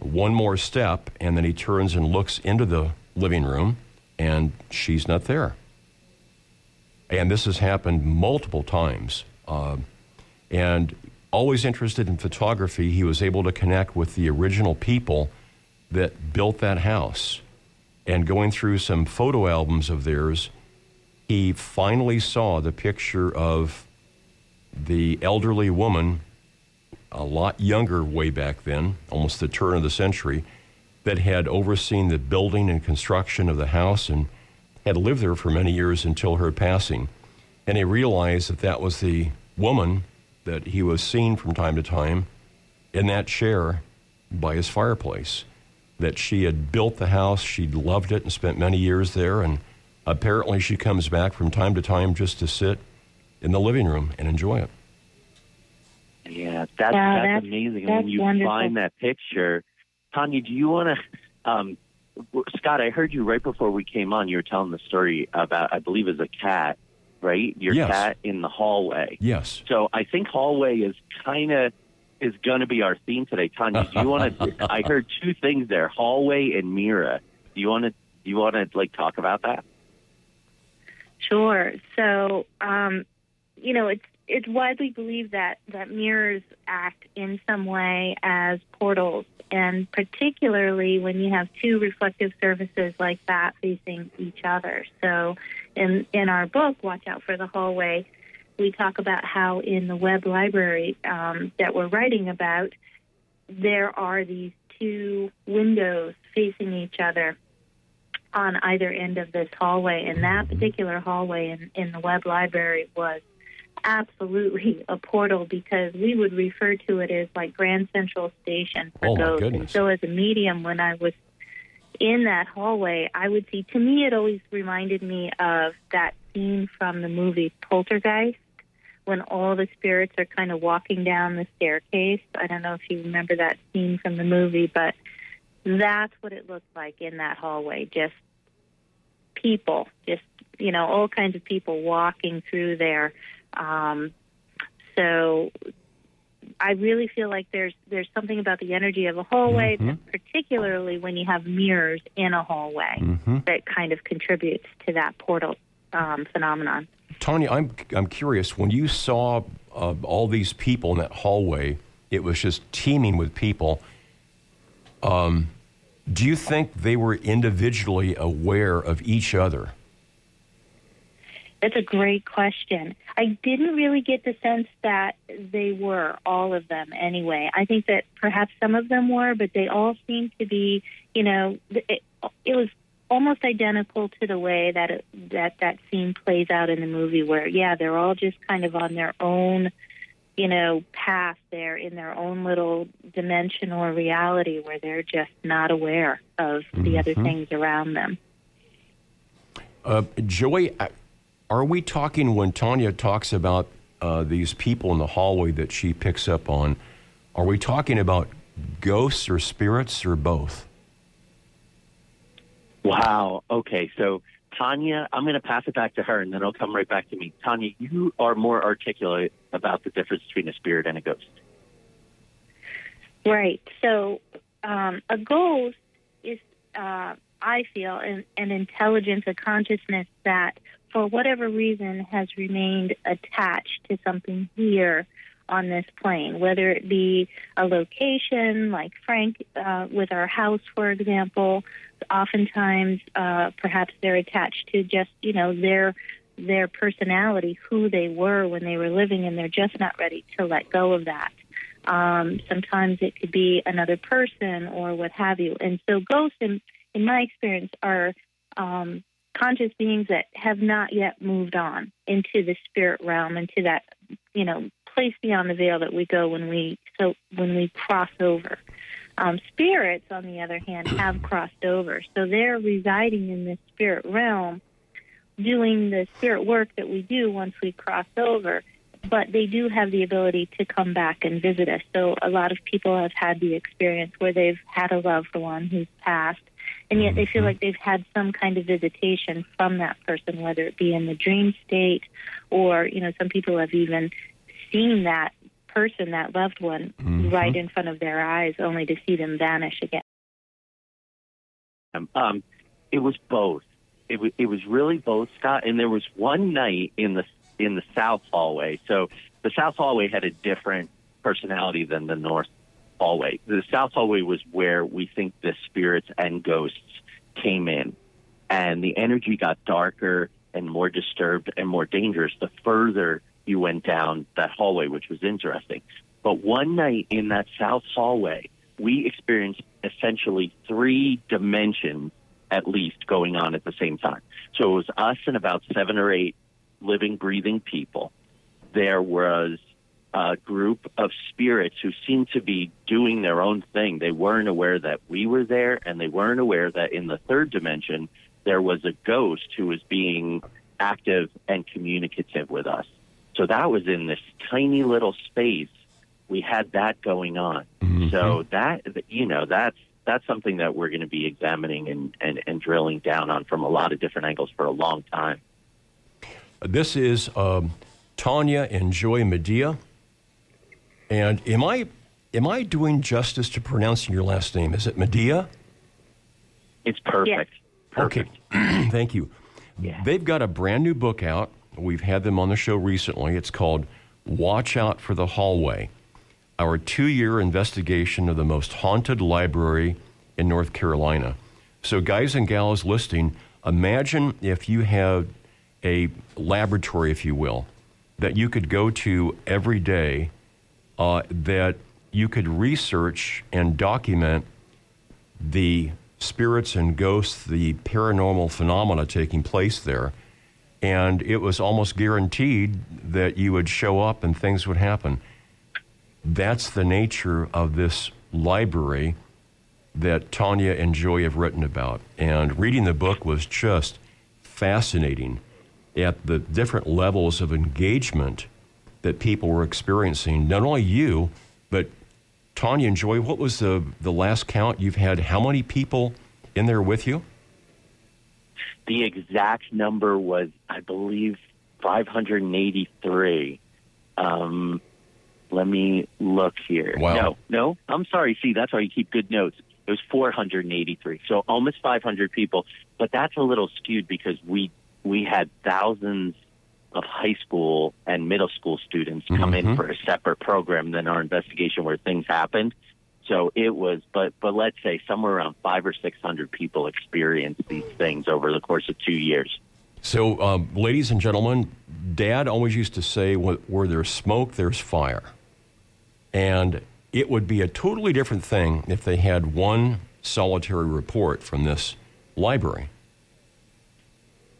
One more step and then he turns and looks into the living room and she's not there. And this has happened multiple times. Uh, and always interested in photography, he was able to connect with the original people that built that house. And going through some photo albums of theirs, he finally saw the picture of the elderly woman, a lot younger way back then, almost the turn of the century, that had overseen the building and construction of the house and had lived there for many years until her passing. And he realized that that was the woman that he was seeing from time to time in that chair by his fireplace, that she had built the house, she loved it and spent many years there, and apparently she comes back from time to time just to sit in the living room and enjoy it. Yeah, that's, yeah, that's, that's amazing. That's when you wonderful. Find that picture, Tanya, do you want to... Um, Scott, I heard you right before we came on. You were telling the story about, I believe, is a cat, right? Your yes. cat in the hallway. Yes. So I think hallway is kind of is going to be our theme today. Tanya, do you want to? I heard two things there: hallway and Mira. Do you want to? Do you want to like talk about that? Sure. So, um, you know, it's it's widely believed that that mirrors act in some way as portals. And particularly when you have two reflective surfaces like that facing each other. So in in our book, Watch Out for the Hallway, we talk about how in the web library um, that we're writing about, there are these two windows facing each other on either end of this hallway. And that particular hallway in, in the web library was absolutely a portal, because we would refer to it as like Grand Central Station for oh ghosts. And so as a medium, when I was in that hallway, I would see, to me, it always reminded me of that scene from the movie Poltergeist, when all the spirits are kind of walking down the staircase. I don't know if you remember that scene from the movie, but that's what it looked like in that hallway. Just people, just, you know, all kinds of people walking through there. Um, so I really feel like there's there's something about the energy of a hallway, mm-hmm. particularly when you have mirrors in a hallway, mm-hmm. that kind of contributes to that portal um, phenomenon. Tanya, I'm I'm curious. When you saw uh, all these people in that hallway, it was just teeming with people. Um, do you think they were individually aware of each other? That's a great question. I didn't really get the sense that they were, all of them anyway. I think that perhaps some of them were, but they all seemed to be, you know, it, it was almost identical to the way that, it, that that scene plays out in the movie where, yeah, they're all just kind of on their own, you know, path there in their own little dimension or reality where they're just not aware of the mm-hmm. other things around them. Uh, Joey, I- Are we talking, when Tanya talks about uh, these people in the hallway that she picks up on, are we talking about ghosts or spirits or both? Wow. Okay. So, Tanya, I'm going to pass it back to her, and then it'll come right back to me. Tanya, you are more articulate about the difference between a spirit and a ghost. Right. So, um, a ghost is, uh, I feel, an, an intelligence, a consciousness that, for whatever reason, has remained attached to something here on this plane, whether it be a location, like Frank, uh, with our house, for example. Oftentimes, uh, perhaps they're attached to just, you know, their their personality, who they were when they were living, and they're just not ready to let go of that. Um, sometimes it could be another person or what have you. And so ghosts, in, in my experience, are... Um, conscious beings that have not yet moved on into the spirit realm, into that, you know, place beyond the veil that we go when we so when we cross over. Um, spirits, on the other hand, have crossed over, so they're residing in this spirit realm, doing the spirit work that we do once we cross over. But they do have the ability to come back and visit us. So a lot of people have had the experience where they've had a loved one who's passed, and yet they feel like they've had some kind of visitation from that person, whether it be in the dream state or, you know, some people have even seen that person, that loved one, mm-hmm. right in front of their eyes, only to see them vanish again. Um, um, it was both. It was, it was really both, Scott. And there was one night in the in the South Hallway. So the South Hallway had a different personality than the North Hallway. The South Hallway was where we think the spirits and ghosts came in, and the energy got darker and more disturbed and more dangerous the further you went down that hallway, which was interesting. But one night in that South Hallway, we experienced essentially three dimensions at least going on at the same time. So it was us and about seven or eight living, breathing people. There was a group of spirits who seemed to be doing their own thing. They weren't aware that we were there, and they weren't aware that in the third dimension, there was a ghost who was being active and communicative with us. So that was in this tiny little space. We had that going on. Mm-hmm. So that, you know, that's, that's something that we're going to be examining and, and, and drilling down on from a lot of different angles for a long time. This is um, Tanya and Joy Medea. And am I am I doing justice to pronouncing your last name? Is it Medea? It's perfect. Yes. Perfect. Okay. Thank you. Yeah. They've got a brand new book out. We've had them on the show recently. It's called Watch Out for the Hallway, our two-year investigation of the most haunted library in North Carolina. So guys and gals listening, imagine if you have a laboratory, if you will, that you could go to every day, Uh, that you could research and document the spirits and ghosts, the paranormal phenomena taking place there. And it was almost guaranteed that you would show up and things would happen. That's the nature of this library that Tanya and Joy have written about. And reading the book was just fascinating at the different levels of engagement that people were experiencing, not only you, but Tanya and Joy. What was the, the last count you've had? How many people in there with you? The exact number was, I believe, five hundred eighty-three. Um, Let me look here. Wow. No, no, I'm sorry. See, that's why you keep good notes. It was four hundred eighty-three, so almost five hundred people. But that's a little skewed because we we had thousands of high school and middle school students come mm-hmm. in for a separate program than our investigation where things happened. So it was, but but let's say somewhere around five or six hundred people experienced these things over the course of two years. So, um, ladies and gentlemen, Dad always used to say, "Where there's smoke, there's fire," and it would be a totally different thing if they had one solitary report from this library.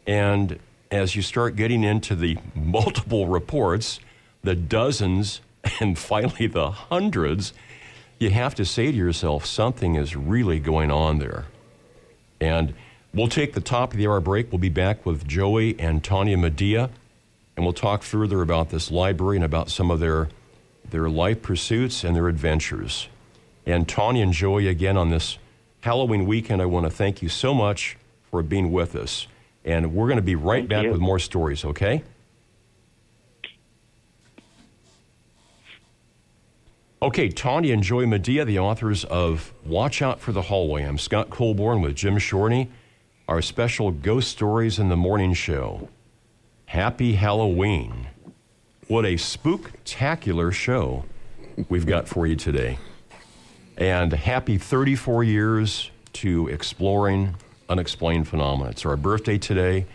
And as you start getting into the multiple reports, the dozens, and finally the hundreds, you have to say to yourself, something is really going on there. And we'll take the top of the hour break. We'll be back with Joey and Tanya Medea, and we'll talk further about this library and about some of their their life pursuits and their adventures. And Tanya and Joey, again, on this Halloween weekend, I want to thank you so much for being with us. And we're going to be right thank back you. With more stories, okay? Okay, Tanya and Joey Medea, the authors of Watch Out for the Hallway. I'm Scott Colborn with Jim Shorney, our special Ghost Stories in the Morning show. Happy Halloween. What a spooktacular show we've got for you today. And happy thirty-four years to Exploring Unexplained Phenomena. It's our birthday today,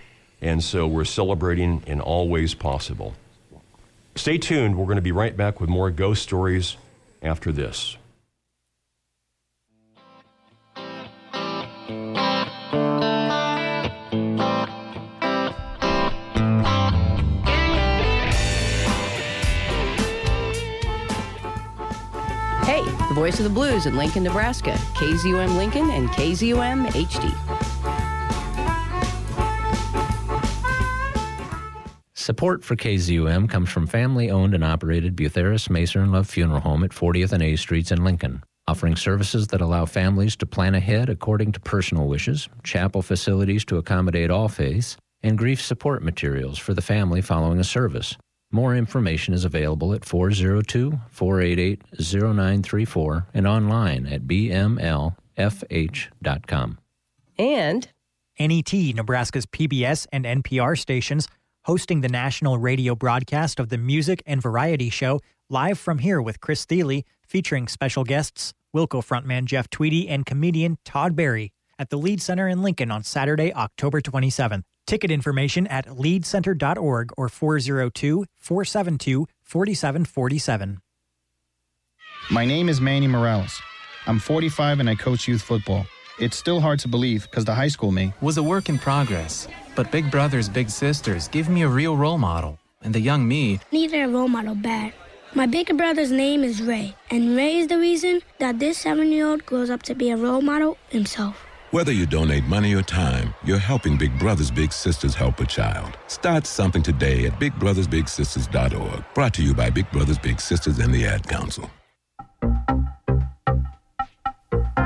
and so we're celebrating in all ways possible. Stay tuned. We're going to be right back with more Ghost Stories after this. Hey, the voice of the blues in Lincoln, Nebraska, K Z U M Lincoln and K Z U M H D. Support for K Z U M comes from family-owned and operated Butheris Mason and Love Funeral Home at fortieth and A Streets in Lincoln, offering services that allow families to plan ahead according to personal wishes, chapel facilities to accommodate all faiths, and grief support materials for the family following a service. More information is available at four oh two, four eight eight, oh nine three four and online at b m l f h dot com. And N E T, Nebraska's P B S and N P R stations, hosting the national radio broadcast of the Music and Variety Show Live From Here with Chris Thiele, featuring special guests Wilco frontman Jeff Tweedy and comedian Todd Berry at the Lied Center in Lincoln on Saturday, October twenty-seventh. Ticket information at lead center dot org or four oh two, four seven two, four seven four seven. My name is Manny Morales. I'm forty-five and I coach youth football. It's still hard to believe because the high school me was a work in progress. But Big Brothers Big Sisters gave me a real role model, and the young me needed a role model bad. My big brother's name is Ray, and Ray is the reason that this seven-year-old grows up to be a role model himself. Whether you donate money or time, you're helping Big Brothers Big Sisters help a child. Start something today at big brothers big sisters dot org. Brought to you by Big Brothers Big Sisters and the Ad Council.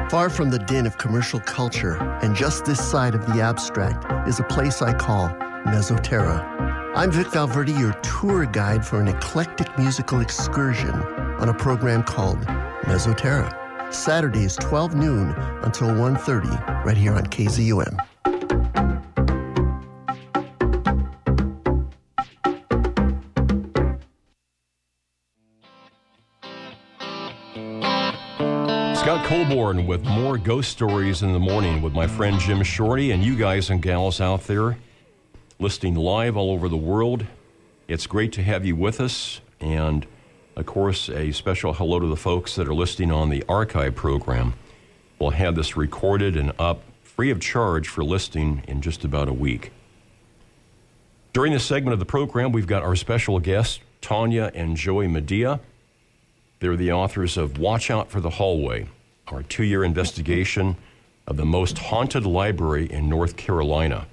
Far from the din of commercial culture, and just this side of the abstract, is a place I call Mesoterra. I'm Vic Valverde, your tour guide for an eclectic musical excursion on a program called Mesoterra. Saturdays, twelve noon until one thirty, right here on K Z U M. Scott Colborn with more Ghost Stories in the Morning with my friend Jim Shorty, and you guys and gals out there listening live all over the world. It's great to have you with us, and of course a special hello to the folks that are listening on the archive program. We'll have this recorded and up free of charge for listening in just about a week. During this segment of the program, we've got our special guests, Tanya and Joey Medea. They're the authors of Watch Out for the Hallway, our two-year investigation of the most haunted library in North Carolina.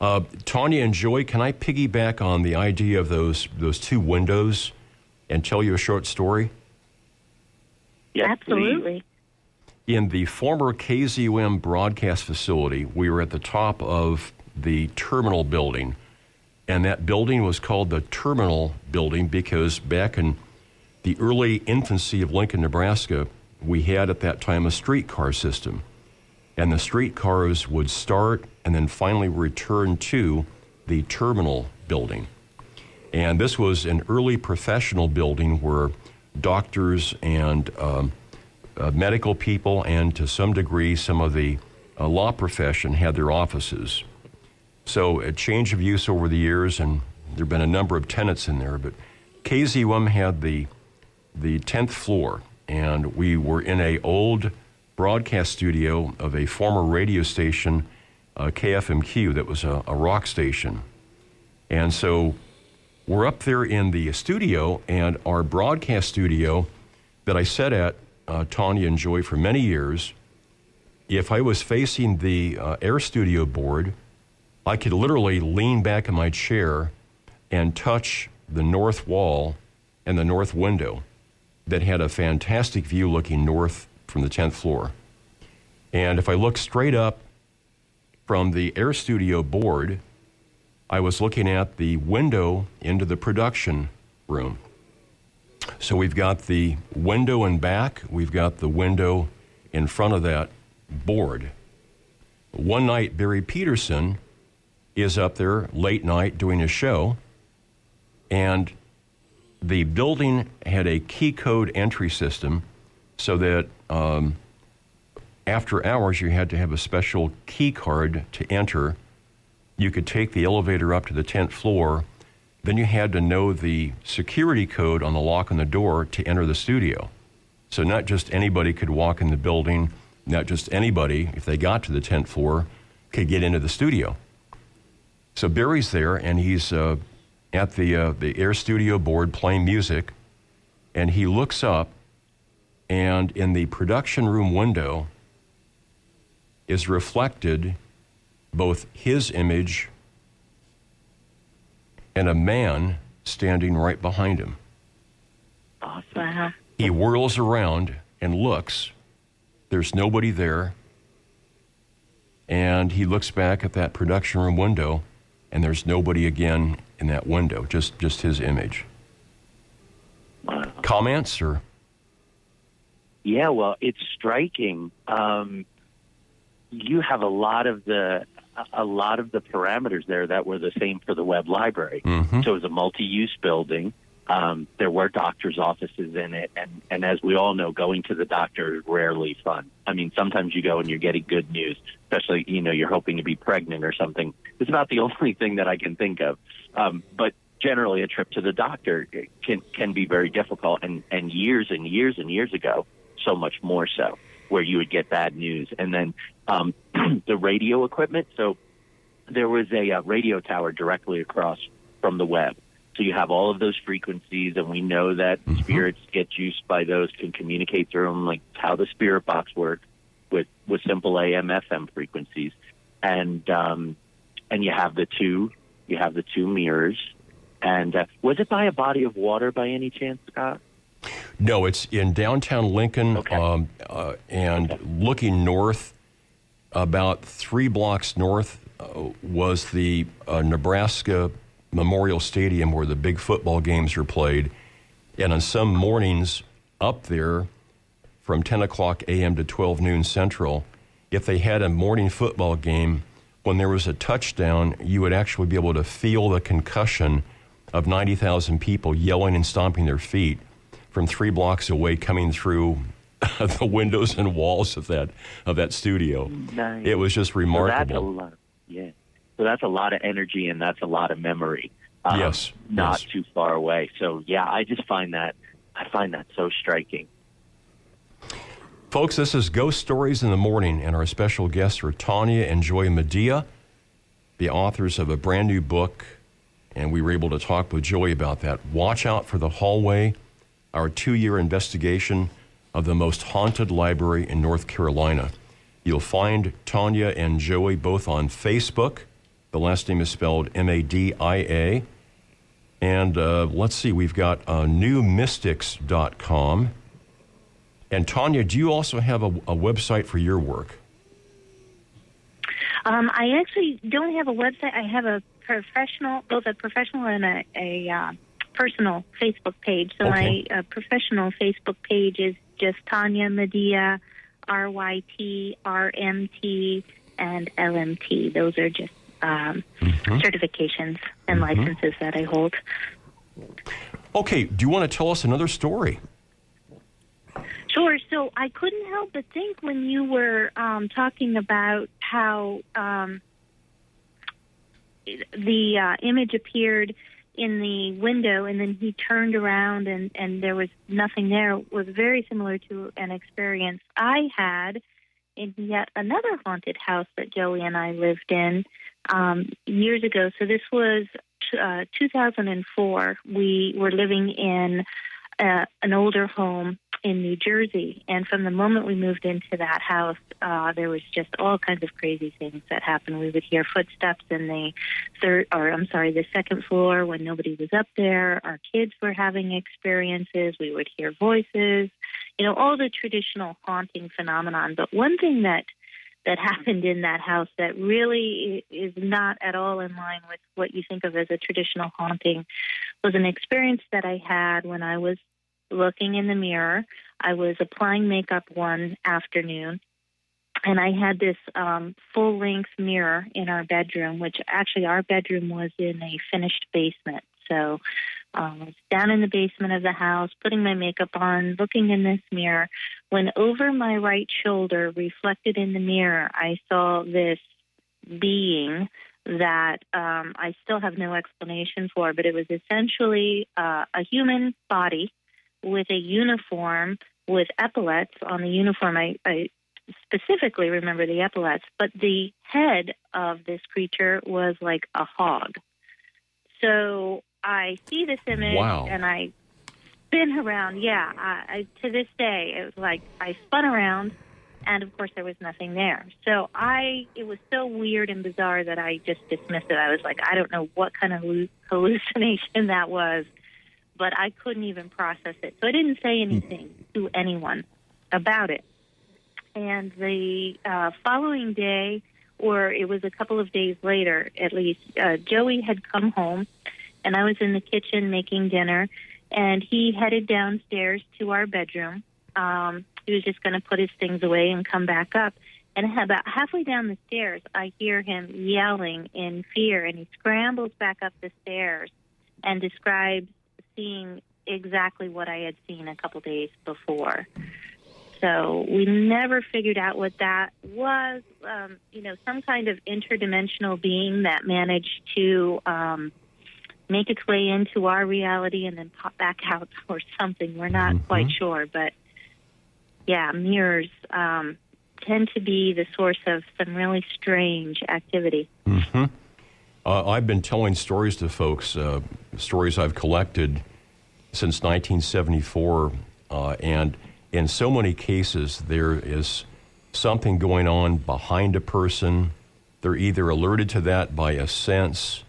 Uh, Tanya and Joy, can I piggyback on the idea of those those two windows and tell you a short story? Yes, absolutely. Please. In the former K Z U M broadcast facility, we were at the top of the terminal building And that building was called the Terminal Building because back in the early infancy of Lincoln, Nebraska, we had at that time a streetcar system. And the streetcars would start and then finally return to the Terminal Building. And this was an early professional building where doctors and um, uh, medical people and to some degree some of the uh, law profession had their offices. So a change of use over the years, and there have been a number of tenants in there, but K Z U M had the the tenth floor, and we were in a old broadcast studio of a former radio station, uh, K F M Q, that was a, a rock station. And so we're up there in the studio, and our broadcast studio that I sat at, uh, Tanya and Joy, for many years, if I was facing the uh, air studio board, I could literally lean back in my chair and touch the north wall and the north window that had a fantastic view looking north from the tenth floor. And if I looked straight up from the air studio board, I was looking at the window into the production room. So we've got the window in back, we've got the window in front of that board. One night, Barry Peterson is up there late night doing a show, and the building had a key code entry system so that um, after hours you had to have a special key card to enter. You could take the elevator up to the tenth floor, then you had to know the security code on the lock on the door to enter the studio. So not just anybody could walk in the building, not just anybody, if they got to the tenth floor, could get into the studio. So Barry's there, and he's uh, at the uh, the air studio board playing music, and he looks up, and in the production room window is reflected both his image and a man standing right behind him. Awesome. Uh-huh. He whirls around and looks. There's nobody there, and he looks back at that production room window, and there's nobody again in that window, just just his image. Wow. Comments, or? Yeah, well, it's striking. Um, you have a lot of the a lot of the parameters there that were the same for the Webb Library. Mm-hmm. So it was a multi-use building. Um, there were doctors' offices in it, and, and as we all know, going to the doctor is rarely fun. I mean, sometimes you go and you're getting good news, especially, you know, you're hoping to be pregnant or something. It's about the only thing that I can think of. Um, but generally, a trip to the doctor can can be very difficult, and, and years and years and years ago, so much more so, where you would get bad news. And then um, the radio equipment. So there was a, a radio tower directly across from the Webb. So you have all of those frequencies, and we know that mm-hmm. spirits get juiced by those, can communicate through them, like how the spirit box worked with, with simple A M F M frequencies. And um, and you have the two, you have the two mirrors. And uh, was it by a body of water by any chance, Scott? No, it's in downtown Lincoln, okay. um, uh, and okay. looking north, about three blocks north uh, was the uh, Nebraska Memorial Stadium where the big football games are played, and on some mornings up there from ten o'clock a.m. to twelve noon Central, if they had a morning football game, when there was a touchdown, you would actually be able to feel the concussion of ninety thousand people yelling and stomping their feet from three blocks away coming through the windows and walls of that of that studio. Nice. It was just remarkable. So that's a lot. Yeah. So that's a lot of energy, and that's a lot of memory. Um, yes, not yes. too far away. So yeah, I just find that I find that so striking. Folks, this is Ghost Stories in the Morning, and our special guests are Tanya and Joy Medea, the authors of a brand new book, and we were able to talk with Joy about that. Watch Out for the Hallway, our two-year investigation of the most haunted library in North Carolina. You'll find Tanya and Joey both on Facebook. The last name is spelled M A D I A. And uh, let's see, we've got uh, new mystics dot com. And Tanya, do you also have a, a website for your work? Um, I actually don't have a website. I have a professional, both a professional and a, a uh, personal Facebook page. So okay. my uh, professional Facebook page is just Tanya Medea, R Y T, R M T, and L M T. Those are just um, mm-hmm. certifications and mm-hmm. licenses that I hold. Okay, do you want to tell us another story? Sure. So I couldn't help but think when you were um, talking about how um, the uh, image appeared in the window and then he turned around and, and there was nothing there, it was very similar to an experience I had in yet another haunted house that Joey and I lived in um, years ago. So this was uh, two thousand four. We were living in uh, an older home in New Jersey, and from the moment we moved into that house, uh, there was just all kinds of crazy things that happened. We would hear footsteps in the third, or I'm sorry, the second floor when nobody was up there. Our kids were having experiences. We would hear voices, you know, all the traditional haunting phenomenon. But one thing that that happened in that house that really is not at all in line with what you think of as a traditional haunting was an experience that I had when I was looking in the mirror. I was applying makeup one afternoon, and I had this um, full-length mirror in our bedroom, which actually our bedroom was in a finished basement. So um, I was down in the basement of the house, putting my makeup on, looking in this mirror, when over my right shoulder, reflected in the mirror, I saw this being that um, I still have no explanation for, but it was essentially uh, a human body with a uniform with epaulets on the uniform. I, I specifically remember the epaulets, but the head of this creature was like a hog. So I see this image, wow. and I spin around. Yeah, I, I, to this day, it was like I spun around, and of course there was nothing there. So I, it was so weird and bizarre that I just dismissed it. I was like, I don't know what kind of hallucination that was, but I couldn't even process it. So I didn't say anything to anyone about it. And the uh, following day, or it was a couple of days later at least, uh, Joey had come home, and I was in the kitchen making dinner, and he headed downstairs to our bedroom. Um, he was just going to put his things away and come back up. And about halfway down the stairs, I hear him yelling in fear, and he scrambles back up the stairs and describes seeing exactly what I had seen a couple days before. So we never figured out what that was. Um, you know, some kind of interdimensional being that managed to um, make its way into our reality and then pop back out or something. We're not mm-hmm. quite sure, but yeah, mirrors um, tend to be the source of some really strange activity. Mm-hmm. Uh, I've been telling stories to folks, uh, stories I've collected since nineteen seventy-four, uh, and in so many cases there is something going on behind a person. They're either alerted to that by a sense,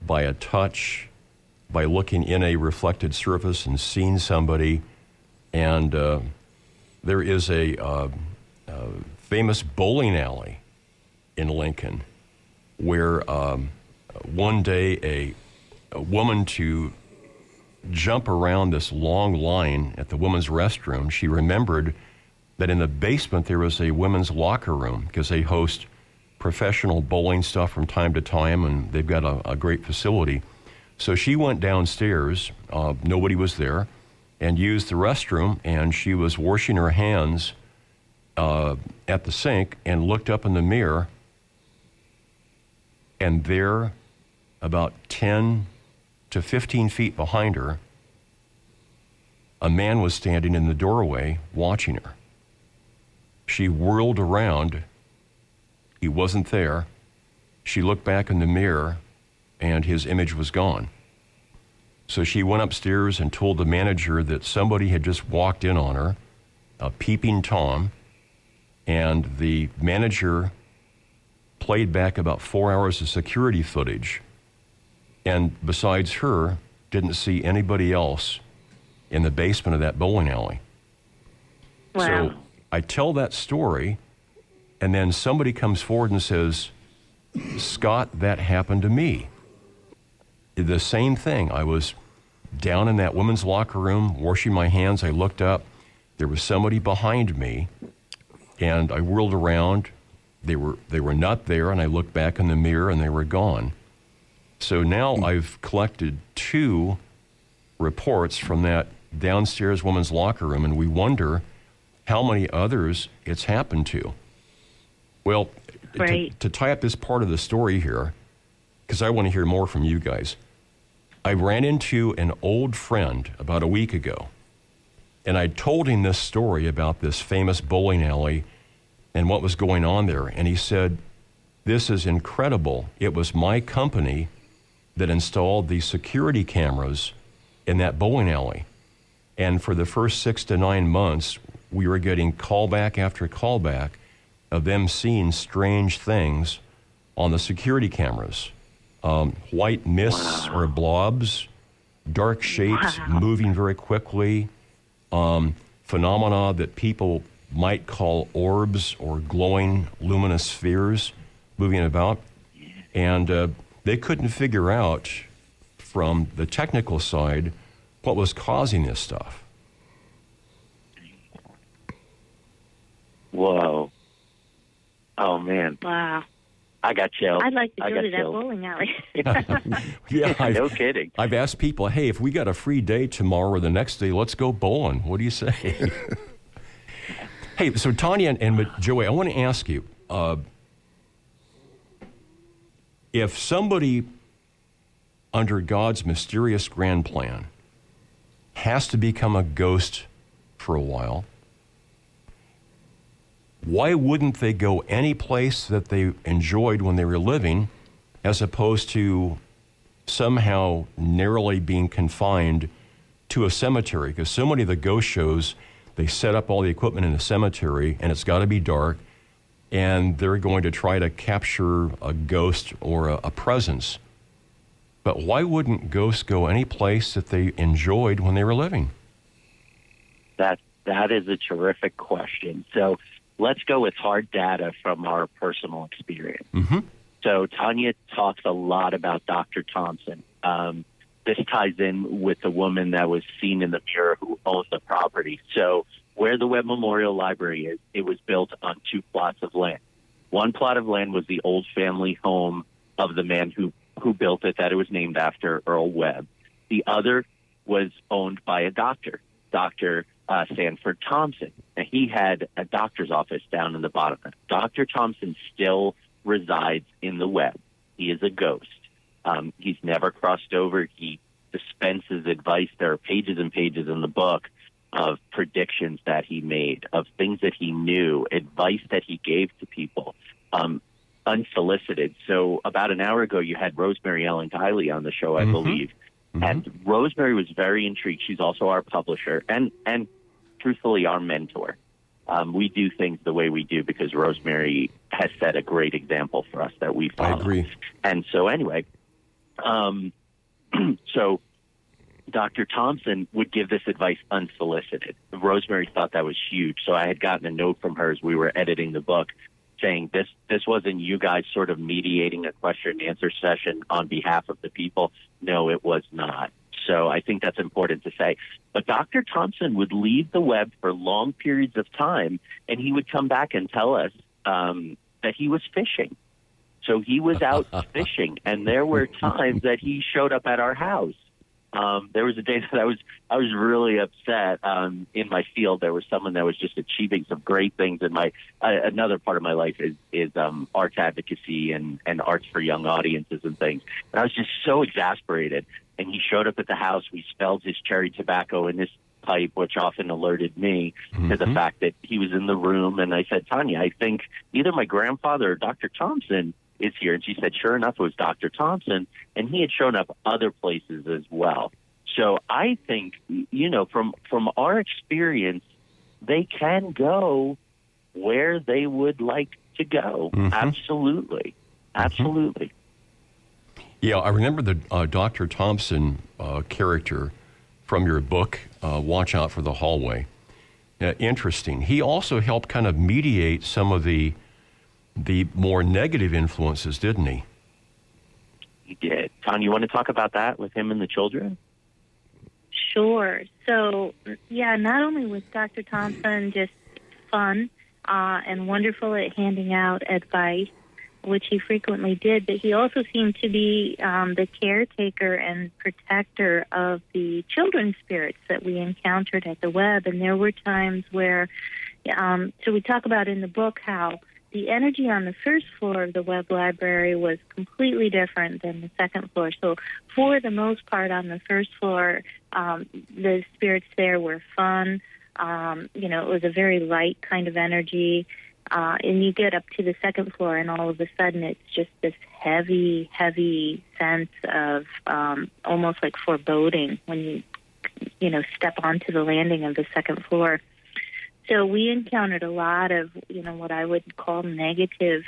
by a touch, by looking in a reflected surface and seeing somebody, and uh, there is a uh, uh, famous bowling alley in Lincoln where um, one day a, a woman, to jump around this long line at the women's restroom, she remembered that in the basement there was a women's locker room because they host professional bowling stuff from time to time, and they've got a, a great facility. So she went downstairs, uh, nobody was there, and used the restroom, and she was washing her hands uh, at the sink and looked up in the mirror, and there, about ten to fifteen feet behind her, a man was standing in the doorway watching her. She whirled around. He wasn't there. She looked back in the mirror, and his image was gone. So she went upstairs and told the manager that somebody had just walked in on her, a peeping Tom, and the manager played back about four hours of security footage, and besides her, didn't see anybody else in the basement of that bowling alley. Wow. So I tell that story, and then somebody comes forward and says, Scott, that happened to me. the same thing. I was down in that women's locker room, washing my hands. I looked up. There was somebody behind me, and I whirled around. They were they were not there, and I looked back in the mirror, and they were gone. So now I've collected two reports from that downstairs women's locker room, and we wonder how many others it's happened to. Well, right. to, to tie up this part of the story here, because I want to hear more from you guys, I ran into an old friend about a week ago, and I told him this story about this famous bowling alley and what was going on there. And he said, "This is incredible. It was my company that installed the security cameras in that bowling alley. And for the first six to nine months, we were getting callback after callback of them seeing strange things on the security cameras. Um, white mists wow. or blobs, dark shapes wow. moving very quickly, um, phenomena that people might call orbs or glowing luminous spheres moving about." And uh, they couldn't figure out from the technical side what was causing this stuff. Whoa. Oh, man. Wow. I got chilled. I'd like to go to that chilled. bowling alley. yeah, I've, no kidding. I've asked people, hey, if we got a free day tomorrow or the next day, let's go bowling. What do you say? Hey, so Tanya and, and Joey, I want to ask you, uh, if somebody under God's mysterious grand plan has to become a ghost for a while, why wouldn't they go any place that they enjoyed when they were living as opposed to somehow narrowly being confined to a cemetery? Because so many of the ghost shows, they set up all the equipment in a cemetery and it's got to be dark, and they're going to try to capture a ghost or a, a presence. But why wouldn't ghosts go any place that they enjoyed when they were living? That That is a terrific question. So let's go with hard data from our personal experience. Mm-hmm. So Tanya talks a lot about Doctor Thompson. Um, this ties in with the woman that was seen in the mirror who owns the property. So where the Webb Memorial Library is, it was built on two plots of land. One plot of land was the old family home of the man who, who built it, that it was named after, Earl Webb. The other was owned by a doctor, Doctor Uh, Sanford Thompson. Now, he had a doctor's office down in the bottom. Doctor Thompson still resides in the Webb. He is a ghost. Um, he's never crossed over. He dispenses advice. There are pages and pages in the book of predictions that he made, of things that he knew, advice that he gave to people, um, unsolicited. So about an hour ago, you had Rosemary Ellen Guiley on the show, I mm-hmm. believe. Mm-hmm. And Rosemary was very intrigued. She's also our publisher and, and truthfully, our mentor. Um, we do things the way we do because Rosemary has set a great example for us that we follow. I agree. And so anyway, um, so Doctor Thompson would give this advice unsolicited. Rosemary thought that was huge. So I had gotten a note from her as we were editing the book saying this, this wasn't you guys sort of mediating a question and answer session on behalf of the people. No, it was not. So I think that's important to say. But Doctor Thompson would leave the Web for long periods of time, and he would come back and tell us um, that he was fishing. So he was out fishing, and there were times that he showed up at our house. Um, there was a day that I was I was really upset um, in my field. There was someone that was just achieving some great things in my uh, another part of my life is is um, arts advocacy and, and arts for young audiences and things. And I was just so exasperated. And he showed up at the house. We smelled his cherry tobacco in his pipe, which often alerted me mm-hmm. to the fact that he was in the room. And I said, Tanya, I think either my grandfather or Doctor Thompson is here. And she said, sure enough, it was Doctor Thompson, and he had shown up other places as well. So I think, you know, from, from our experience, they can go where they would like to go. Mm-hmm. Absolutely. Absolutely. Yeah, I remember the uh, Doctor Thompson uh, character from your book, uh, Watch Out for the Hallway. Uh, interesting. He also helped kind of mediate some of the the more negative influences, didn't he? He did. John, you want to talk about that with him and the children? Sure. So, yeah, not only was Doctor Thompson just fun uh, and wonderful at handing out advice, which he frequently did, but he also seemed to be um, the caretaker and protector of the children's spirits that we encountered at the Webb. And there were times where, um, so we talk about in the book how the energy on the first floor of the Webb Library was completely different than the second floor. So for the most part on the first floor, um, the spirits there were fun. Um, you know, it was a very light kind of energy. Uh, and you get up to the second floor and all of a sudden it's just this heavy, heavy sense of um, almost like foreboding when you, you know, step onto the landing of the second floor. So we encountered a lot of, you know, what I would call negative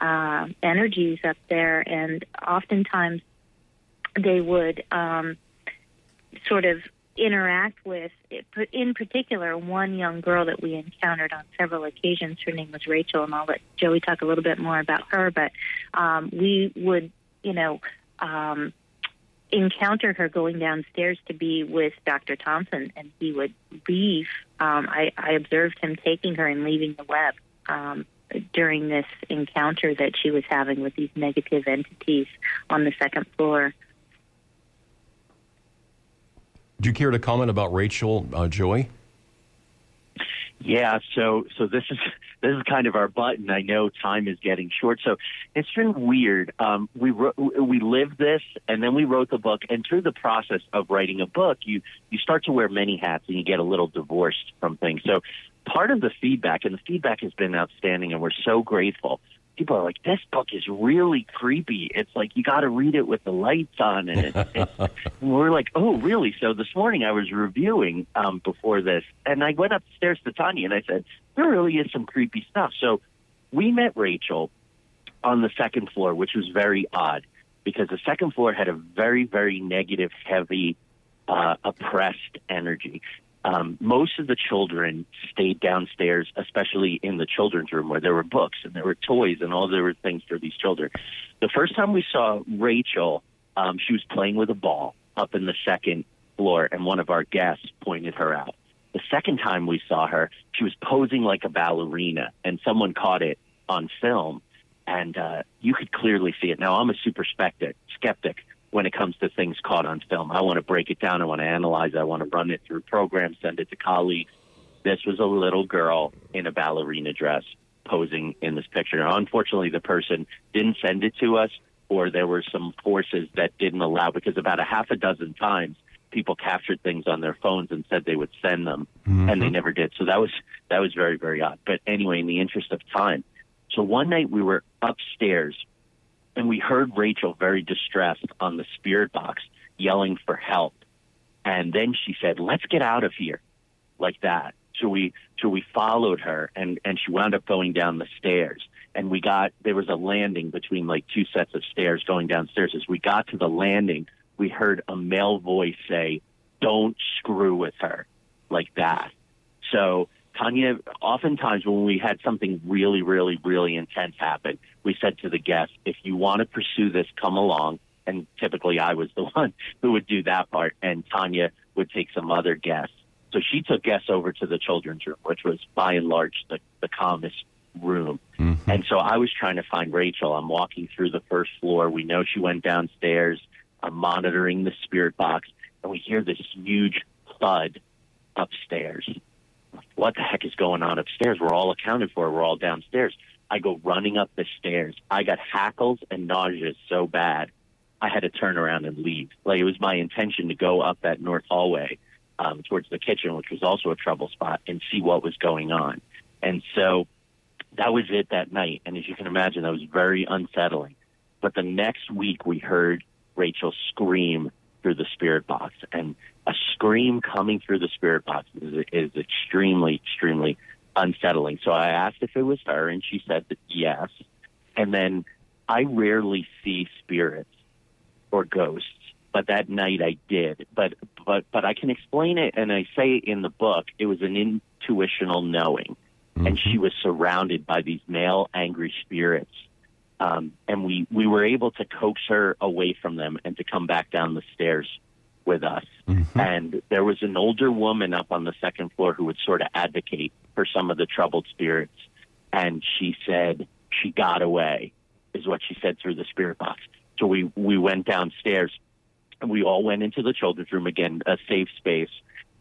uh, energies up there, and oftentimes they would um, sort of interact with, in particular, one young girl that we encountered on several occasions. Her name was Rachel, and I'll let Joey talk a little bit more about her, but um, we would, you know, um, encounter her going downstairs to be with Doctor Thompson, and he would leave. Um, I, I observed him taking her and leaving the Web um, during this encounter that she was having with these negative entities on the second floor. Do you care to comment about Rachel, uh, Joey? Yeah, so so this is this is kind of our button. I know time is getting short, so it's been weird. Um, we ro- we lived this, and then we wrote the book. And through the process of writing a book, you you start to wear many hats, and you get a little divorced from things. So part of the feedback, and the feedback has been outstanding, and we're so grateful. People are like, this book is really creepy. It's like, you got to read it with the lights on. And, it, it's, and we're like, oh, really? So this morning I was reviewing um, before this, and I went upstairs to Tanya, and I said, there really is some creepy stuff. So we met Rachel on the second floor, which was very odd, because the second floor had a very, very negative, heavy, uh, oppressed energy. Um, most of the children stayed downstairs, especially in the children's room where there were books and there were toys and all there were things for these children. The first time we saw Rachel, um, she was playing with a ball up in the second floor, and one of our guests pointed her out. The second time we saw her, she was posing like a ballerina, and someone caught it on film, and uh, you could clearly see it. Now, I'm a super skeptic, skeptic. when it comes to things caught on film. I want to break it down. I want to analyze. I want to run it through programs, send it to colleagues. This was a little girl in a ballerina dress posing in this picture. Now, unfortunately, the person didn't send it to us, or there were some forces that didn't allow, because about a half a dozen times people captured things on their phones and said they would send them, mm-hmm. and they never did. So that was that was very, very odd. But anyway, in the interest of time. So one night we were upstairs, and we heard Rachel very distressed on the spirit box yelling for help. And then she said, let's get out of here, like that. So we so we followed her, and, and she wound up going down the stairs. And we got, there was a landing between like two sets of stairs going downstairs. As we got to the landing, we heard a male voice say, don't screw with her, like that. So Tanya, oftentimes when we had something really, really, really intense happen, we said to the guests, if you want to pursue this, come along. And typically I was the one who would do that part, and Tanya would take some other guests. So she took guests over to the children's room, which was by and large the, the calmest room. Mm-hmm. And so I was trying to find Rachel. I'm walking through the first floor. We know she went downstairs. I'm monitoring the spirit box, and we hear this huge thud upstairs. What the heck is going on upstairs? We're all accounted for. We're all downstairs. I go running up the stairs. I got hackles and nausea so bad, I had to turn around and leave. Like, it was my intention to go up that north hallway um, towards the kitchen, which was also a trouble spot, and see what was going on. And so that was it that night. And as you can imagine, that was very unsettling. But the next week, we heard Rachel scream through the spirit box, and a scream coming through the spirit box is, is extremely, extremely unsettling. So I asked if it was her, and she said that yes. And then I rarely see spirits or ghosts, but that night I did. But but but I can explain it, and I say in the book, it was an intuitional knowing, mm-hmm. and she was surrounded by these male angry spirits Um, and we, we were able to coax her away from them and to come back down the stairs with us. Mm-hmm. And there was an older woman up on the second floor who would sort of advocate for some of the troubled spirits. And she said she got away, is what she said through the spirit box. So we, we went downstairs, and we all went into the children's room again, a safe space.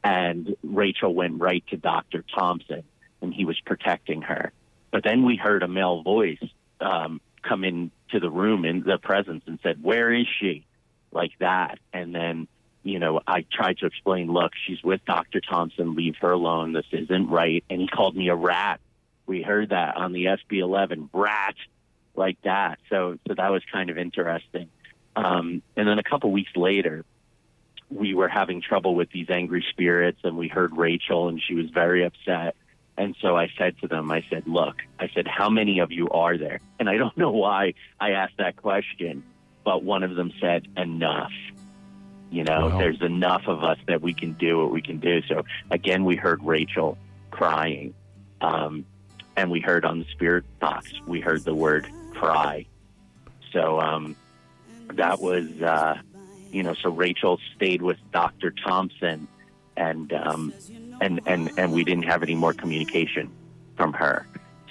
And Rachel went right to Doctor Thompson, and he was protecting her. But then we heard a male voice um, come into the room, in the presence, and said, "Where is she?" Like that. And then, you know, I tried to explain, look, she's with Doctor Thompson. Leave her alone. This isn't right. And he called me a rat. We heard that on the S B eleven, rat, like that. So, so that was kind of interesting. Um, and then a couple weeks later, we were having trouble with these angry spirits, and we heard Rachel, and she was very upset. And so I said to them, I said, look, I said, how many of you are there? And I don't know why I asked that question, but one of them said, enough. You know, wow. There's enough of us that we can do what we can do. So again, we heard Rachel crying, um, and we heard on the spirit box, we heard the word cry. So um, that was, uh, you know, so Rachel stayed with Doctor Thompson, and um, and, and, and we didn't have any more communication from her.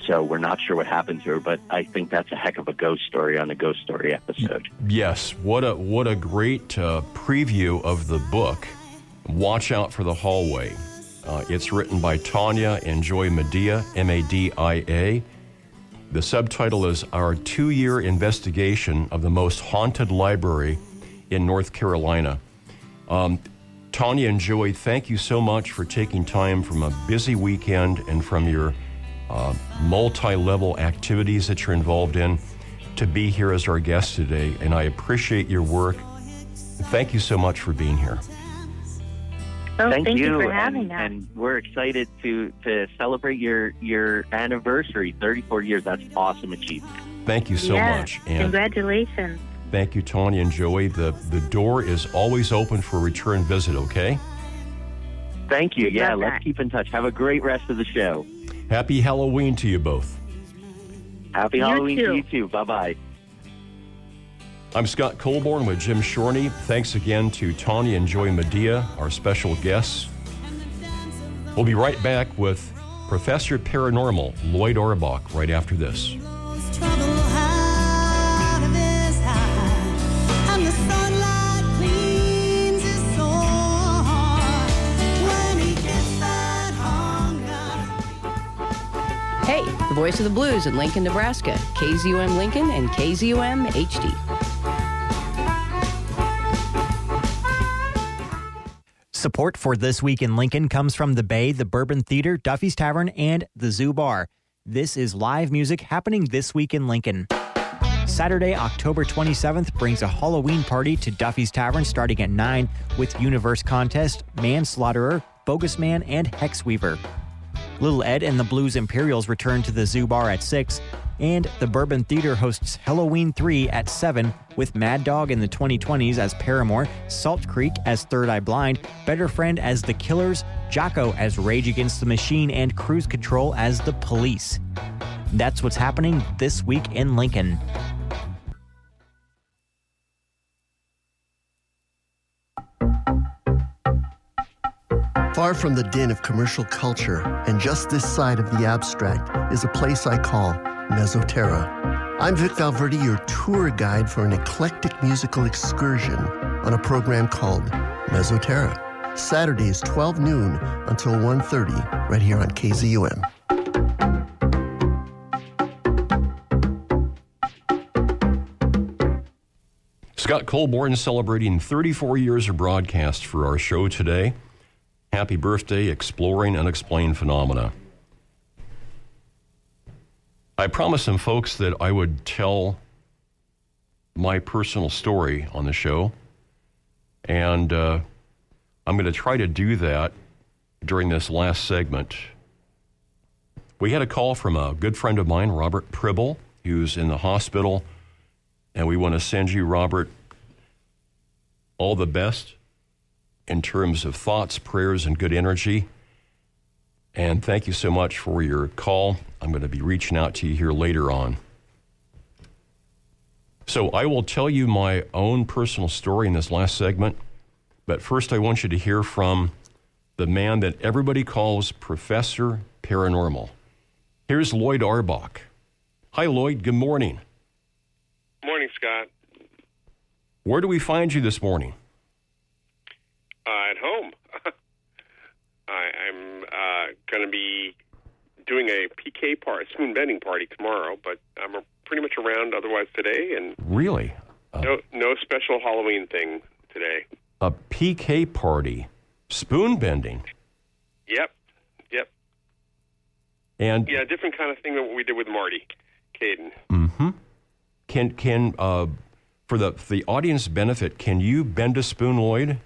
So we're not sure what happened to her, but I think that's a heck of a ghost story on a ghost story episode. Yes, what a what a great uh, preview of the book, Watch Out for the Hallway. Uh, it's written by Tanya and Joy Madia, M A D I A. The subtitle is Our Two-Year Investigation of the Most Haunted Library in North Carolina. Um, Tanya and Joey, thank you so much for taking time from a busy weekend and from your uh, multi-level activities that you're involved in to be here as our guest today, and I appreciate your work. Thank you so much for being here. Oh, thank, thank you. you for having and, us. And we're excited to, to celebrate your, your anniversary, thirty-four years. That's awesome achievement. Thank you so yes. much. And congratulations. Thank you, Tanya and Joey. The the door is always open for a return visit, okay? Thank you. Yeah, let's keep in touch. Have a great rest of the show. Happy Halloween to you both. Happy you Halloween too. to you too. Bye-bye. I'm Scott Colborn with Jim Shorney. Thanks again to Tanya and Joey Madia, our special guests. We'll be right back with Professor Paranormal Lloyd Auerbach right after this. The Voice of the Blues in Lincoln, Nebraska, K Z U M Lincoln and K Z U M H D. Support for This Week in Lincoln comes from the Bay, the Bourbon Theater, Duffy's Tavern, and the Zoo Bar. This is live music happening this week in Lincoln. Saturday, October twenty-seventh brings a Halloween party to Duffy's Tavern starting at nine with Universe Contest, Manslaughterer, Bogus Man, and Hexweaver. Little Ed and the Blues Imperials return to the Zoo Bar at six, and the Bourbon Theater hosts Halloween three at seven with Mad Dog in the twenty twenties as Paramore, Salt Creek as Third Eye Blind, Better Friend as The Killers, Jocko as Rage Against the Machine, and Cruise Control as The Police. That's what's happening this week in Lincoln. Far from the din of commercial culture, and just this side of the abstract, is a place I call Mesoterra. I'm Vic Valverde, your tour guide for an eclectic musical excursion on a program called Mesoterra. Saturdays, twelve noon until one thirty, right here on K Z U M. Scott Colborn celebrating thirty-four years of broadcast for our show today. Happy birthday, Exploring Unexplained Phenomena. I promised some folks that I would tell my personal story on the show, and uh, I'm going to try to do that during this last segment. We had a call from a good friend of mine, Robert Pribble, who's in the hospital, and we want to send you, Robert, all the best in terms of thoughts, prayers, and good energy. And thank you so much for your call. I'm going to be reaching out to you here later on. So I will tell you my own personal story in this last segment, but first I want you to hear from the man that everybody calls Professor Paranormal. Here's Lloyd Arbach. Hi, Lloyd. Good morning. Morning, Scott. Where do we find you this morning? Uh, at home. I, I'm uh, going to be doing a P K part, spoon bending party tomorrow, but I'm pretty much around otherwise today. And really? Uh, no, no special Halloween thing today. A P K party, spoon bending. Yep, yep. And yeah, different kind of thing than what we did with Marty Caden. Mm-hmm. Can can uh, for the for the audience benefit, can you bend a spoon, Lloyd?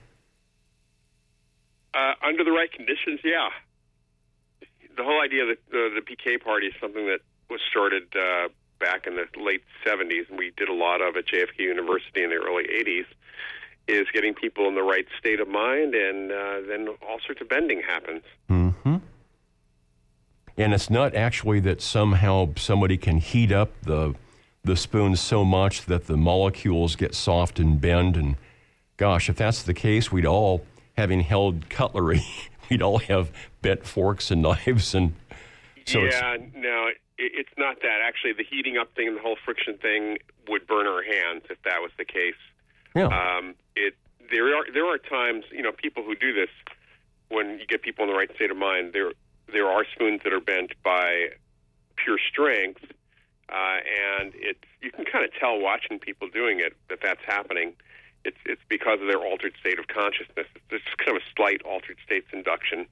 Uh, under the right conditions, yeah. The whole idea of the, the, the P K party is something that was started uh, back in the late seventies, and we did a lot of at J F K University in the early eighties, is getting people in the right state of mind, and uh, then all sorts of bending happens. Mm-hmm. And it's not actually that somehow somebody can heat up the the spoon so much that the molecules get soft and bend, and gosh, if that's the case, we'd all, having held cutlery, we'd all have bent forks and knives, and so yeah, it's... no, it, it's not that. Actually, the heating up thing and the whole friction thing would burn our hands if that was the case. Yeah. Um, it there are there are times, you know, people who do this, when you get people in the right state of mind, there there are spoons that are bent by pure strength, uh, and it's you can kind of tell watching people doing it that that's happening. It's it's because of their altered state of consciousness. It's kind of a slight altered states induction.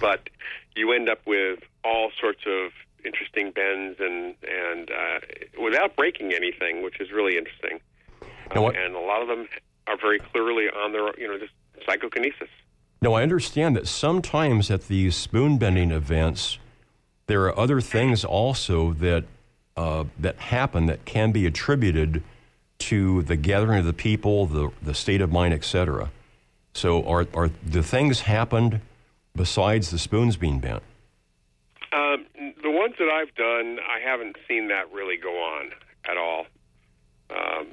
But you end up with all sorts of interesting bends and, and uh, without breaking anything, which is really interesting. Now, uh, I, and a lot of them are very clearly on their, you know, just psychokinesis. Now, I understand that sometimes at these spoon-bending events, there are other things also that uh, that happen that can be attributed to the gathering of the people, the the state of mind, et cetera. So are are the things happened besides the spoons being bent? Um, the ones that I've done, I haven't seen that really go on at all. Um,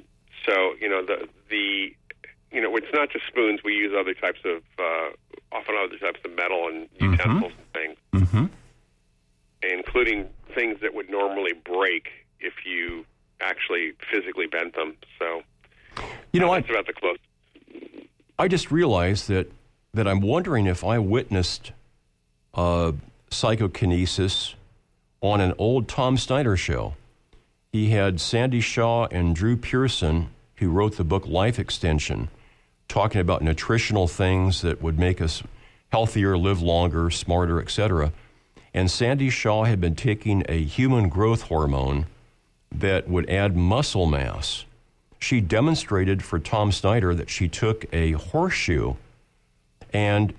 so you know the the you know it's not just spoons. We use other types of uh, often other types of metal and utensils mm-hmm. and things, mm-hmm. including things that would normally break if you actually physically bent them. So you know, uh, that's I, about the close. I just realized that that I'm wondering if I witnessed uh, psychokinesis on an old Tom Snyder show. He had Sandy Shaw and Drew Pearson, who wrote the book Life Extension, talking about nutritional things that would make us healthier, live longer, smarter, et cetera. And Sandy Shaw had been taking a human growth hormone that would add muscle mass. She demonstrated for Tom Snyder that she took a horseshoe and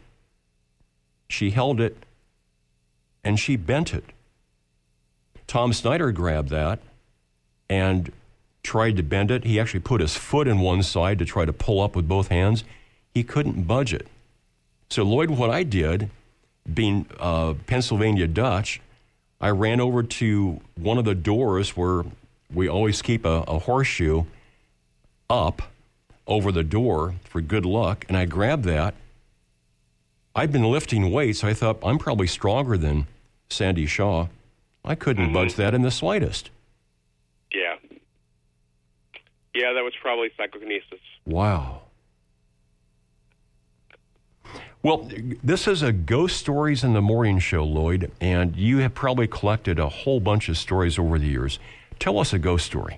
she held it and she bent it. Tom Snyder grabbed that and tried to bend it. He actually put his foot in one side to try to pull up with both hands. He couldn't budge it. So Lloyd, what I did, being uh, Pennsylvania Dutch, I ran over to one of the doors where we always keep a, a horseshoe up over the door for good luck, and I grabbed that. I'd been lifting weights. I thought, I'm probably stronger than Sandy Shaw. I couldn't mm-hmm. budge that in the slightest. Yeah. Yeah, that was probably psychokinesis. Wow. Well, this is a Ghost Stories in the Morning show, Lloyd, and you have probably collected a whole bunch of stories over the years. Tell us a ghost story.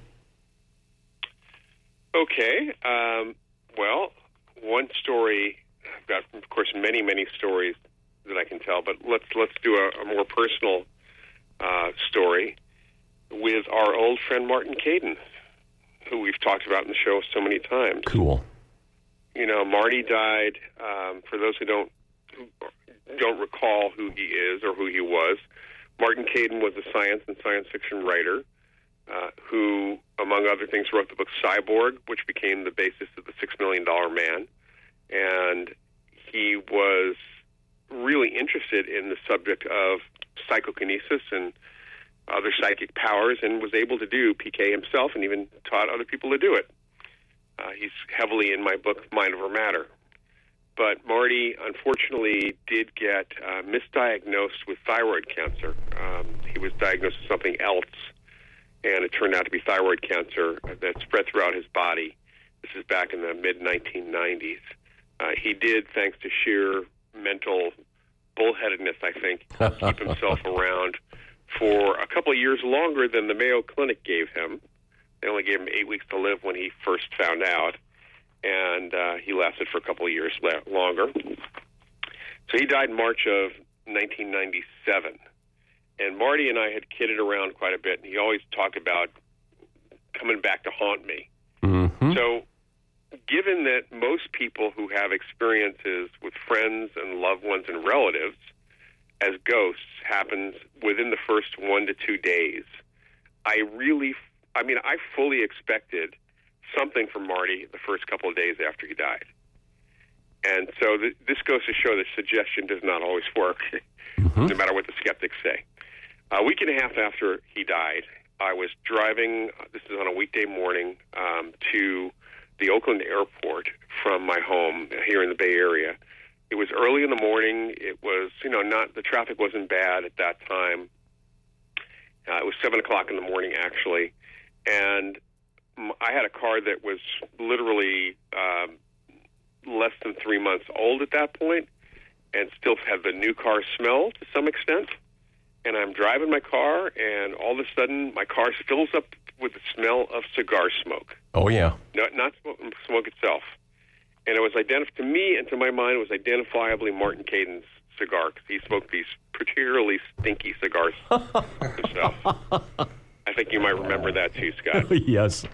Okay. Um, well, one story, I've got, of course, many, many stories that I can tell, but let's let's do a, a more personal uh, story with our old friend Martin Caden, who we've talked about in the show so many times. Cool. You know, Marty died, um, for those who don't who don't recall who he is or who he was, Martin Caden was a science and science fiction writer uh, who, among other things, wrote the book Cyborg, which became the basis of the six million dollars Man. And he was really interested in the subject of psychokinesis and other psychic powers, and was able to do P K himself and even taught other people to do it. Uh, he's heavily in my book, Mind Over Matter. But Marty, unfortunately, did get uh, misdiagnosed with thyroid cancer. Um, he was diagnosed with something else, and it turned out to be thyroid cancer that spread throughout his body. This is back in the mid nineteen nineties. Uh, he did, thanks to sheer mental bullheadedness, I think, keep himself around for a couple of years longer than the Mayo Clinic gave him. They only gave him eight weeks to live when he first found out, and uh, he lasted for a couple of years longer. So he died in March of nineteen ninety-seven. And Marty and I had kidded around quite a bit, and he always talked about coming back to haunt me. Mm-hmm. So given that most people who have experiences with friends and loved ones and relatives as ghosts happens within the first one to two days, I really, I mean, I fully expected something from Marty the first couple of days after he died. And so th- this goes to show that suggestion does not always work, mm-hmm. no matter what the skeptics say. A week and a half after he died, I was driving, this is on a weekday morning, um, to the Oakland airport from my home here in the Bay Area. It was early in the morning. It was, you know, not, the traffic wasn't bad at that time. Uh, it was seven o'clock in the morning, actually. And I had a car that was literally um, less than three months old at that point and still had the new car smell to some extent. And I'm driving my car, and all of a sudden, my car fills up with the smell of cigar smoke. Oh, yeah. No, not smoke, smoke itself. And it was identified, to me and to my mind, it was identifiably Martin Caden's cigar, because he smoked these particularly stinky cigars himself. I think you might remember that too, Scott. Yes.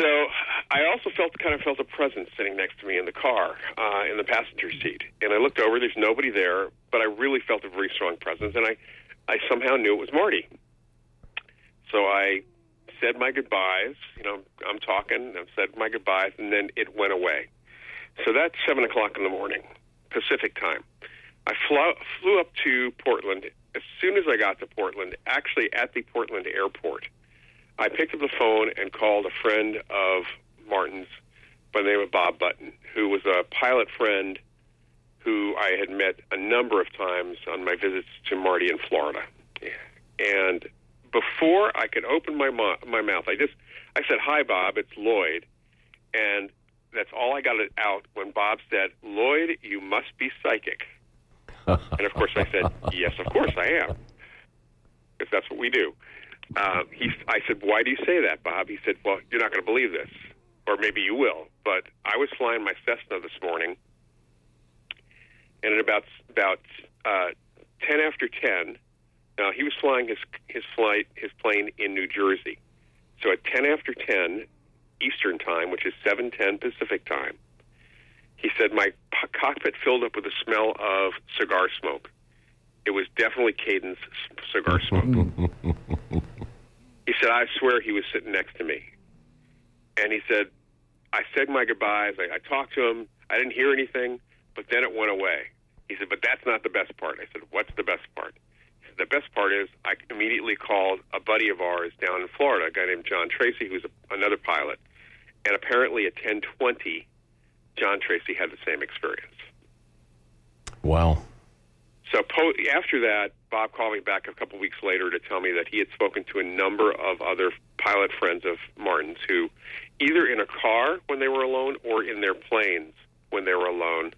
So I also felt kind of felt a presence sitting next to me in the car, uh, in the passenger seat. And I looked over, there's nobody there, but I really felt a very strong presence, and I, I somehow knew it was Marty. So I said my goodbyes, you know, I'm talking, I've said my goodbyes, and then it went away. So that's seven o'clock in the morning, Pacific time. I flew, flew up to Portland. As soon as I got to Portland, actually at the Portland airport, I picked up the phone and called a friend of Martin's by the name of Bob Button, who was a pilot friend who I had met a number of times on my visits to Marty in Florida. And before I could open my mo- my mouth, I just I said, "Hi, Bob, it's Lloyd." And that's all I got it out when Bob said, "Lloyd, you must be psychic." And, of course, I said, "Yes, of course I am, because that's what we do." Uh, he, I said, "Why do you say that, Bob?" He said, "Well, you're not going to believe this, or maybe you will, but I was flying my Cessna this morning, and at about about uh, ten after ten, now he was flying his his flight his plane in New Jersey, so at ten after ten Eastern time, which is seven ten Pacific time, he said my p- cockpit filled up with the smell of cigar smoke. It was definitely Caden's cigar smoke." He said, "I swear he was sitting next to me." And he said, "I said my goodbyes. I, I talked to him. I didn't hear anything, but then it went away." He said, "But that's not the best part." I said, "What's the best part?" He said, "The best part is I immediately called a buddy of ours down in Florida, a guy named John Tracy, who's a, another pilot. And apparently at ten twenty, John Tracy had the same experience." Wow. So po- after that, Bob called me back a couple weeks later to tell me that he had spoken to a number of other pilot friends of Martin's who, either in a car when they were alone or in their planes when they were alone,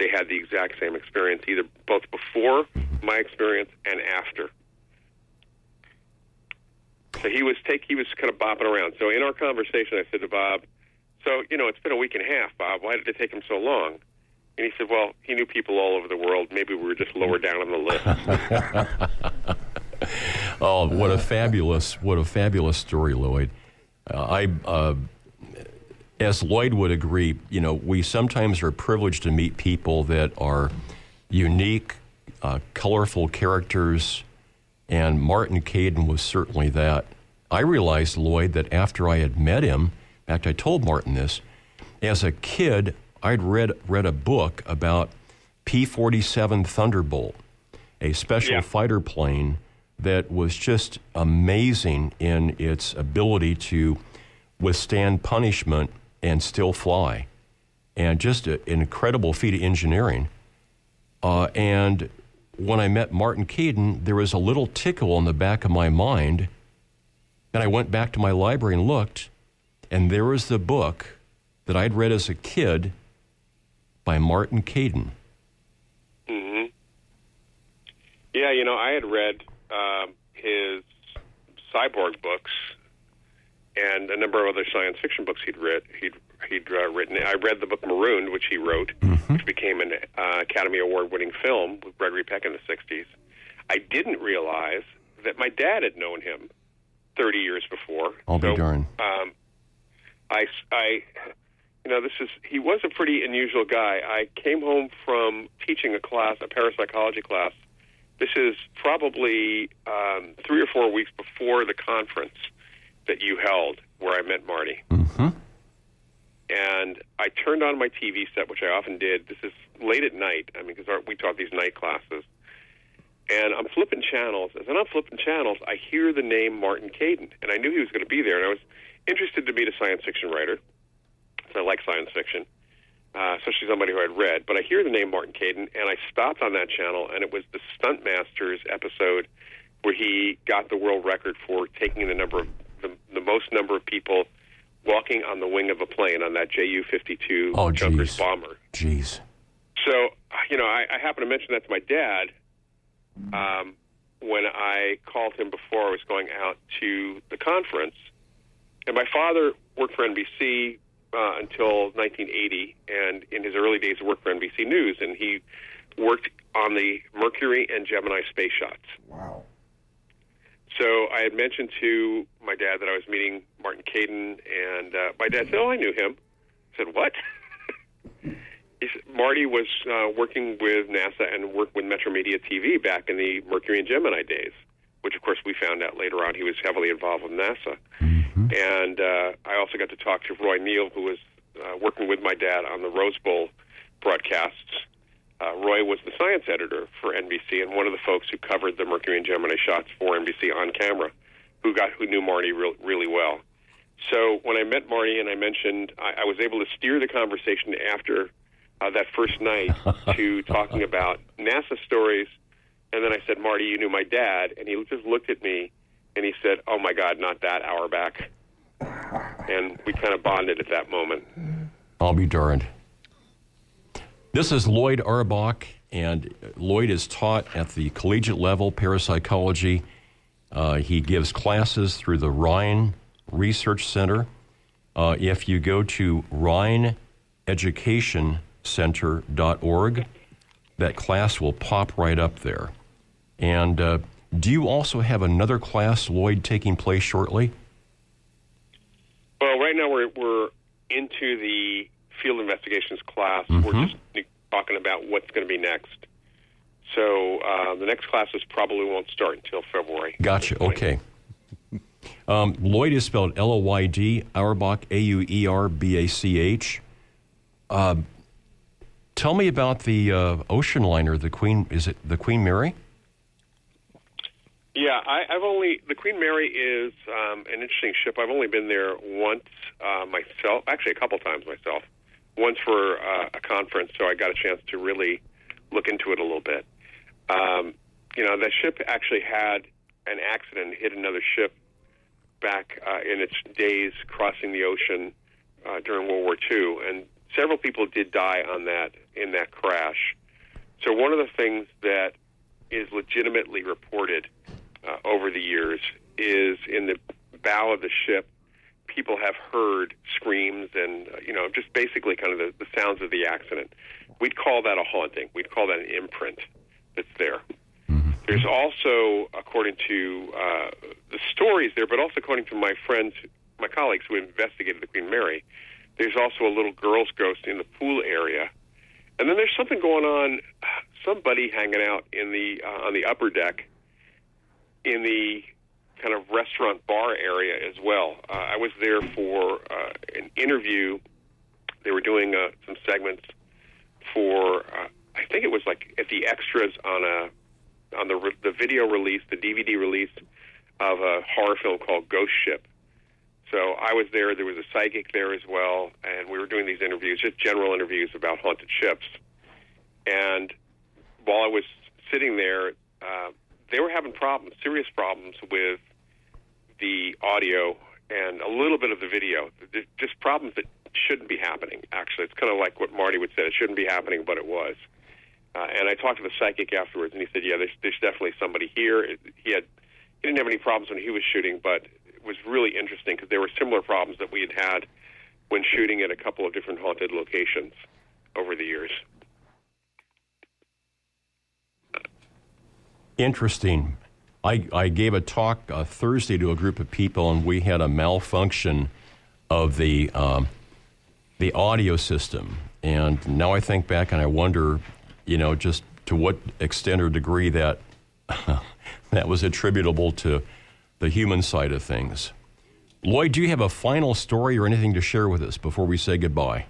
they had the exact same experience, either both before my experience and after. So he was take he was kind of bopping around. So in our conversation, I said to Bob, "So, you know, it's been a week and a half, Bob. Why did it take him so long?" And he said, "Well, he knew people all over the world. Maybe we were just lower down on the list." Oh, what a fabulous, what a fabulous story, Lloyd. Uh, I, uh, as Lloyd would agree, you know, we sometimes are privileged to meet people that are unique, uh, colorful characters, and Martin Caden was certainly that. I realized, Lloyd, that after I had met him, in fact, I told Martin this, as a kid, I'd read read a book about P forty-seven Thunderbolt, a special yeah. fighter plane that was just amazing in its ability to withstand punishment and still fly. And just a, an incredible feat of engineering. Uh, and when I met Martin Keaton, there was a little tickle on the back of my mind. And I went back to my library and looked, and there was the book that I'd read as a kid by Martin Keaton. Mm-hmm. Yeah, you know, I had read uh, his Cyborg books and a number of other science fiction books he'd read. He'd he'd uh, written. I read the book Marooned, which he wrote, mm-hmm. which became an uh, Academy Award-winning film with Gregory Peck in the sixties. I didn't realize that my dad had known him thirty years before. I'll so, be darned. Um, I, I, you know, this is, he was a pretty unusual guy. I came home from teaching a class, a parapsychology class. This is probably um, three or four weeks before the conference that you held where I met Marty. Mm-hmm. And I turned on my T V set, which I often did. This is late at night, I mean, because we taught these night classes. And I'm flipping channels. As I'm flipping channels, I hear the name Martin Keaton. And I knew he was going to be there. And I was interested to meet a science fiction writer, because I like science fiction, uh, especially somebody who I'd read. But I hear the name Martin Keaton, and I stopped on that channel, and it was the Stunt Masters episode where he got the world record for taking the number of the, the most number of people walking on the wing of a plane on that J U fifty-two oh, Junkers bomber. Jeez. So, you know, I, I happened to mention that to my dad um, when I called him before I was going out to the conference. And my father worked for N B C uh, until nineteen eighty, and in his early days worked for N B C News, and he worked on the Mercury and Gemini space shots. Wow. So I had mentioned to my dad that I was meeting Martin Keaton, and uh, my dad said, oh, I knew him. I said, what? He said, Marty was uh, working with NASA and worked with Metro Media T V back in the Mercury and Gemini days, which, of course, we found out later on he was heavily involved with NASA. Mm-hmm. And uh, I also got to talk to Roy Neal, who was uh, working with my dad on the Rose Bowl broadcasts. Uh, Roy was the science editor for N B C and one of the folks who covered the Mercury and Gemini shots for N B C on camera, who got who knew Marty re- really well. So when I met Marty and I mentioned, I, I was able to steer the conversation after uh, that first night to talking about NASA stories. And then I said, Marty, you knew my dad. And he just looked at me and he said, oh, my God, not that hour back. And we kind of bonded at that moment. I'll be darned. This is Lloyd Auerbach, and Lloyd is taught at the collegiate level parapsychology. Uh, he gives classes through the Rhine Research Center. Uh, if you go to rhine education center dot org, that class will pop right up there. And uh, do you also have another class, Lloyd, taking place shortly? Well, right now we're, we're into the field investigations class. Mm-hmm. We're just talking about what's going to be next. So uh, the next classes probably won't start until February. Gotcha. Okay. Um, Lloyd is spelled L O Y D, Auerbach, A U E R B A C H. Uh, tell me about the uh, ocean liner, the Queen, is it the Queen Mary? Yeah, I, I've only, the Queen Mary is um, an interesting ship. I've only been there once uh, myself, actually a couple times myself. Once for uh, a conference, so I got a chance to really look into it a little bit. Um, you know, that ship actually had an accident, hit another ship back uh, in its days crossing the ocean uh, during World War Two, and several people did die on that in that crash. So one of the things that is legitimately reported uh, over the years is in the bow of the ship, people have heard screams and, uh, you know, just basically kind of the, the sounds of the accident. We'd call that a haunting. We'd call that an imprint that's there. Mm-hmm. There's also, according to uh, the stories there, but also according to my friends, my colleagues who investigated the Queen Mary, there's also a little girl's ghost in the pool area. And then there's something going on, somebody hanging out in the uh, on the upper deck in the kind of restaurant bar area as well. Uh, I was there for uh, an interview. They were doing uh, some segments for, uh, I think it was like at the extras on a on the re- the video release, the D V D release of a horror film called Ghost Ship. So I was there. There was a psychic there as well, and we were doing these interviews, just general interviews about haunted ships. And while I was sitting there, uh, they were having problems, serious problems with the audio and a little bit of the video. Just problems that shouldn't be happening, actually. It's kind of like what Marty would say. It shouldn't be happening, but it was. Uh, and I talked to the psychic afterwards, and he said, yeah, there's, there's definitely somebody here. It, he had he didn't have any problems when he was shooting, but it was really interesting because there were similar problems that we had had when shooting at a couple of different haunted locations over the years. Interesting. I, I gave a talk uh, Thursday to a group of people, and we had a malfunction of the um, the audio system. And now I think back and I wonder, you know, just to what extent or degree that that was attributable to the human side of things. Lloyd, do you have a final story or anything to share with us before we say goodbye?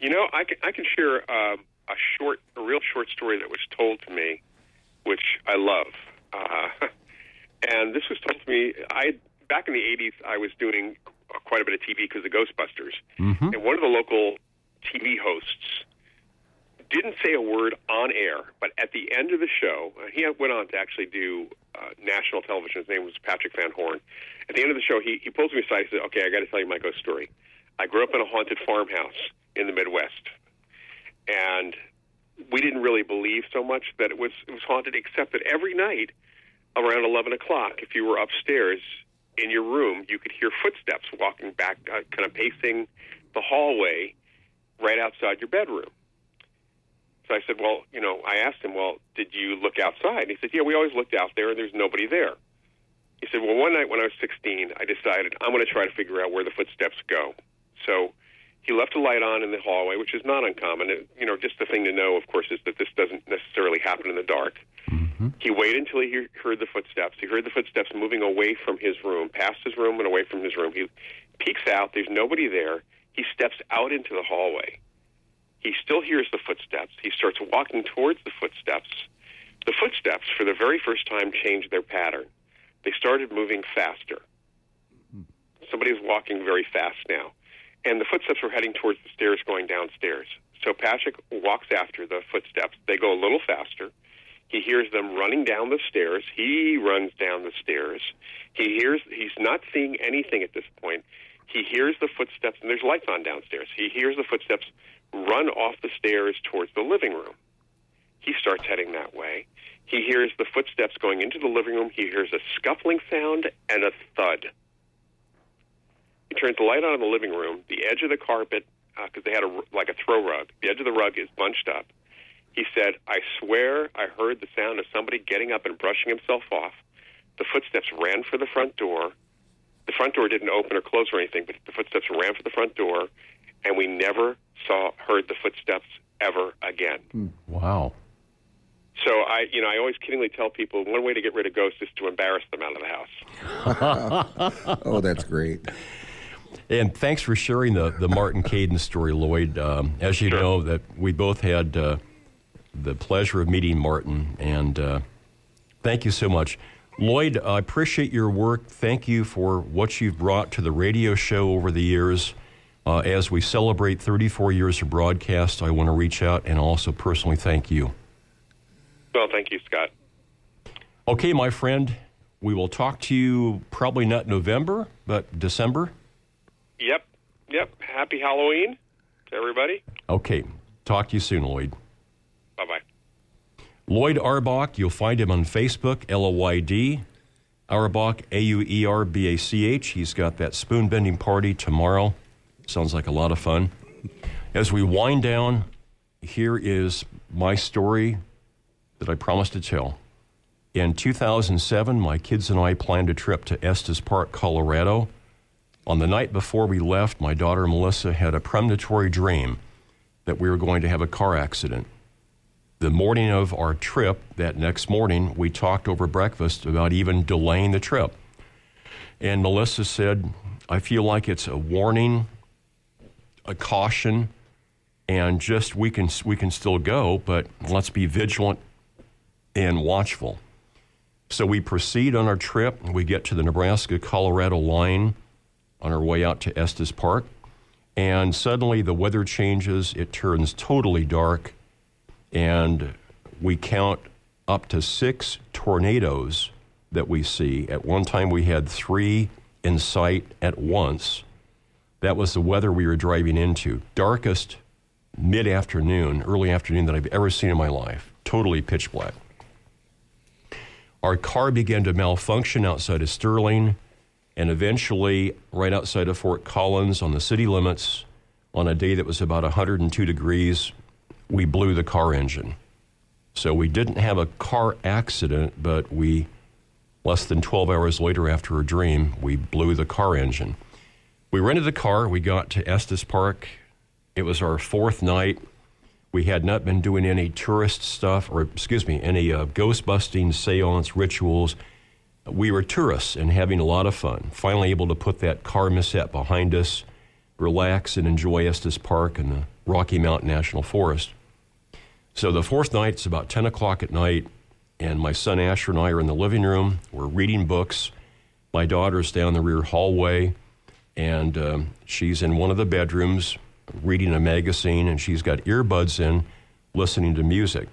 You know, I can, I can share uh, a short, a real short story that was told to me, which I love. Uh, and this was told to me, I back in the eighties, I was doing quite a bit of T V because of Ghostbusters. Mm-hmm. And one of the local T V hosts didn't say a word on air, but at the end of the show, he went on to actually do uh, national television. His name was Patrick Van Horn. At the end of the show, he, he pulls me aside and says, okay, I got to tell you my ghost story. I grew up in a haunted farmhouse in the Midwest. And we didn't really believe so much that it was it was haunted, except that every night around eleven o'clock, if you were upstairs in your room, you could hear footsteps walking back, uh, kind of pacing the hallway right outside your bedroom. So I said, well, you know, I asked him, well, did you look outside? And he said, yeah, we always looked out there, and there's nobody there. He said, well, one night when I was sixteen, I decided I'm going to try to figure out where the footsteps go. So he left a light on in the hallway, which is not uncommon. It, you know, just the thing to know, of course, is that this doesn't necessarily happen in the dark. Mm-hmm. He waited until he hear, heard the footsteps. He heard the footsteps moving away from his room, past his room and away from his room. He peeks out. There's nobody there. He steps out into the hallway. He still hears the footsteps. He starts walking towards the footsteps. The footsteps, for the very first time, changed their pattern. They started moving faster. Somebody's walking very fast now. And the footsteps were heading towards the stairs going downstairs. So Patrick walks after the footsteps. They go a little faster. He hears them running down the stairs. He runs down the stairs. He hears, he's not seeing anything at this point. He hears the footsteps, and there's lights on downstairs. He hears the footsteps run off the stairs towards the living room. He starts heading that way. He hears the footsteps going into the living room. He hears a scuffling sound and a thud. He turns the light on in the living room. The edge of the carpet, because uh, they had a, like a throw rug, the edge of the rug is bunched up. He said, I swear I heard the sound of somebody getting up and brushing himself off. The footsteps ran for the front door. The front door didn't open or close or anything, but the footsteps ran for the front door, and we never saw, heard the footsteps ever again. Wow. So I, you know, I always kiddingly tell people one way to get rid of ghosts is to embarrass them out of the house. Oh, that's great. And thanks for sharing the, the Martin Caden story, Lloyd. Um, as you sure. know, that we both had uh, the pleasure of meeting Martin, and uh, thank you so much. Lloyd, I appreciate your work. Thank you for what you've brought to the radio show over the years. Uh, as we celebrate thirty-four years of broadcast, I want to reach out and also personally thank you. Well, thank you, Scott. Okay, my friend, we will talk to you probably not November, but December. Yep, yep. Happy Halloween to everybody. Okay. Talk to you soon, Lloyd. Bye-bye. Lloyd Auerbach, you'll find him on Facebook, L O Y D. Auerbach, A U E R B A C H. He's got that spoon-bending party tomorrow. Sounds like a lot of fun. As we wind down, here is my story that I promised to tell. In two thousand seven, my kids and I planned a trip to Estes Park, Colorado. On the night before we left, my daughter Melissa had a premonitory dream that we were going to have a car accident. The morning of our trip, that next morning, we talked over breakfast about even delaying the trip. And Melissa said, I feel like it's a warning, a caution, and just we can we can still go, but let's be vigilant and watchful. So we proceed on our trip. We get to the Nebraska-Colorado line on our way out to Estes Park, and suddenly the weather changes. It turns totally dark, and we count up to six tornadoes that we see. At one time, we had three in sight at once. That was the weather we were driving into. Darkest mid-afternoon, early afternoon that I've ever seen in my life. Totally pitch black. Our car began to malfunction outside of Sterling, and eventually right outside of Fort Collins on the city limits, on a day that was about one hundred two degrees, we blew the car engine. So we didn't have a car accident, but we, less than twelve hours later after a dream, we blew the car engine. We rented the car. We got to Estes Park. It was our fourth night. We had not been doing any tourist stuff, or excuse me, any uh, ghost-busting, seance, rituals. We were tourists and having a lot of fun, finally able to put that car mishap behind us, relax and enjoy Estes Park and the Rocky Mountain National Forest. So the fourth night, it's about ten o'clock at night, and my son Asher and I are in the living room. We're reading books. My daughter's down the rear hallway, and um, she's in one of the bedrooms reading a magazine, and she's got earbuds in, listening to music.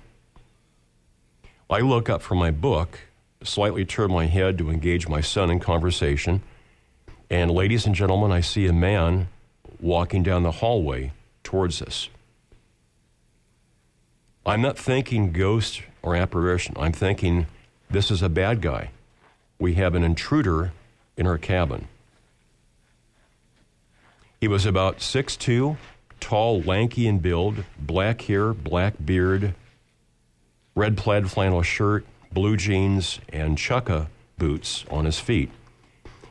I look up from my book, slightly turn my head to engage my son in conversation, and ladies and gentlemen, I see a man walking down the hallway towards us. I'm not thinking ghost or apparition. I'm thinking this is a bad guy. We have an intruder in our cabin. He was about six foot two, tall, lanky in build, black hair, black beard, red plaid flannel shirt, blue jeans, and chukka boots on his feet.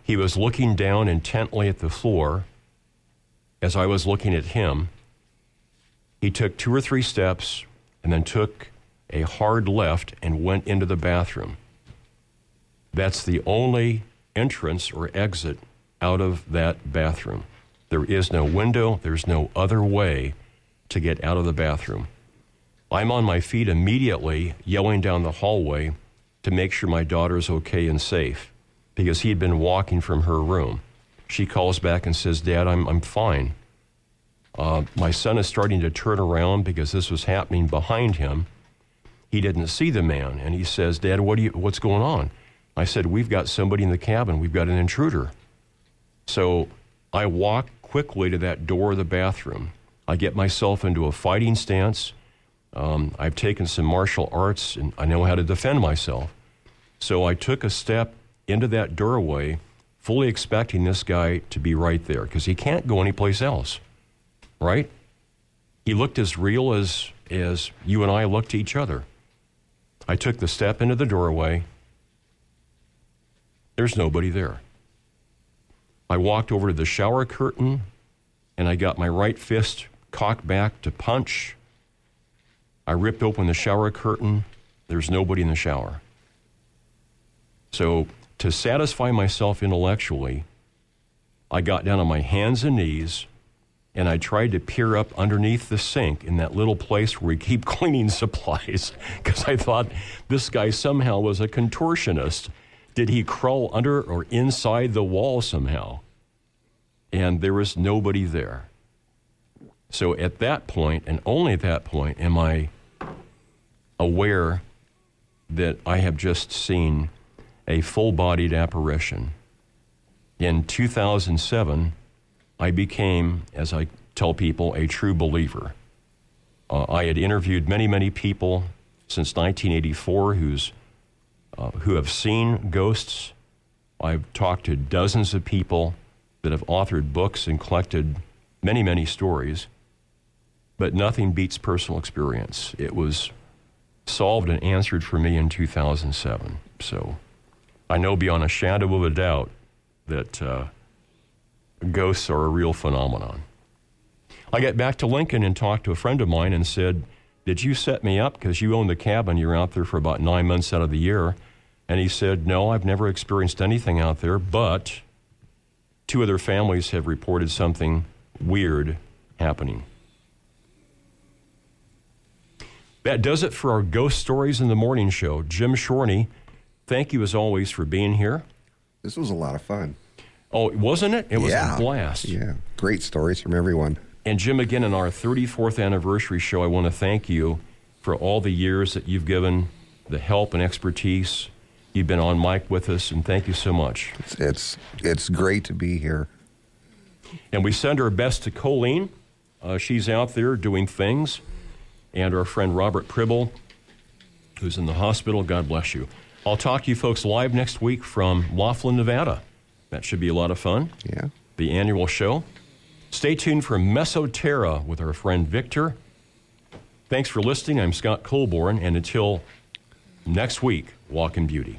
He was looking down intently at the floor as I was looking at him. He took two or three steps and then took a hard left and went into the bathroom. That's the only entrance or exit out of that bathroom. There is no window. There's no other way to get out of the bathroom. I'm on my feet immediately, yelling down the hallway to make sure my daughter's okay and safe, because he'd been walking from her room. She calls back and says, Dad, I'm I'm fine. Uh, my son is starting to turn around because this was happening behind him. He didn't see the man, and he says, Dad, what do you? What's going on? I said, we've got somebody in the cabin. We've got an intruder. So I walk quickly to that door of the bathroom. I get myself into a fighting stance. Um, I've taken some martial arts, and I know how to defend myself. So I took a step into that doorway, fully expecting this guy to be right there, because he can't go anyplace else, right? He looked as real as, as you and I looked to each other. I took the step into the doorway. There's nobody there. I walked over to the shower curtain, and I got my right fist cocked back to punch. I ripped open the shower curtain. There's nobody in the shower. So to satisfy myself intellectually, I got down on my hands and knees, and I tried to peer up underneath the sink in that little place where we keep cleaning supplies, because I thought this guy somehow was a contortionist. Did he crawl under or inside the wall somehow? And there was nobody there. So at that point, and only at that point, am I aware that I have just seen a full-bodied apparition. In two thousand seven, I became, as I tell people, a true believer. Uh, I had interviewed many, many people since nineteen eighty-four who's Uh, who have seen ghosts. I've talked to dozens of people that have authored books and collected many, many stories, but nothing beats personal experience. It was solved and answered for me in two thousand seven. So I know beyond a shadow of a doubt that uh, ghosts are a real phenomenon. I got back to Lincoln and talked to a friend of mine and said, did you set me up because you own the cabin? You're out there for about nine months out of the year. And he said, no, I've never experienced anything out there, but two other families have reported something weird happening. That does it for our Ghost Stories in the Morning show. Jim Shorney, thank you as always for being here. This was a lot of fun. Oh, wasn't it? It was yeah. a blast. Yeah, great stories from everyone. And Jim, again, in our thirty-fourth anniversary show, I want to thank you for all the years that you've given, the help and expertise. You've been on mic with us, and thank you so much. It's it's, it's great to be here. And we send our best to Colleen. Uh, she's out there doing things. And our friend Robert Pribble, who's in the hospital. God bless you. I'll talk to you folks live next week from Laughlin, Nevada. That should be a lot of fun. Yeah. The annual show. Stay tuned for Mesoterra with our friend Victor. Thanks for listening. I'm Scott Colborn, and until next week, walk in beauty.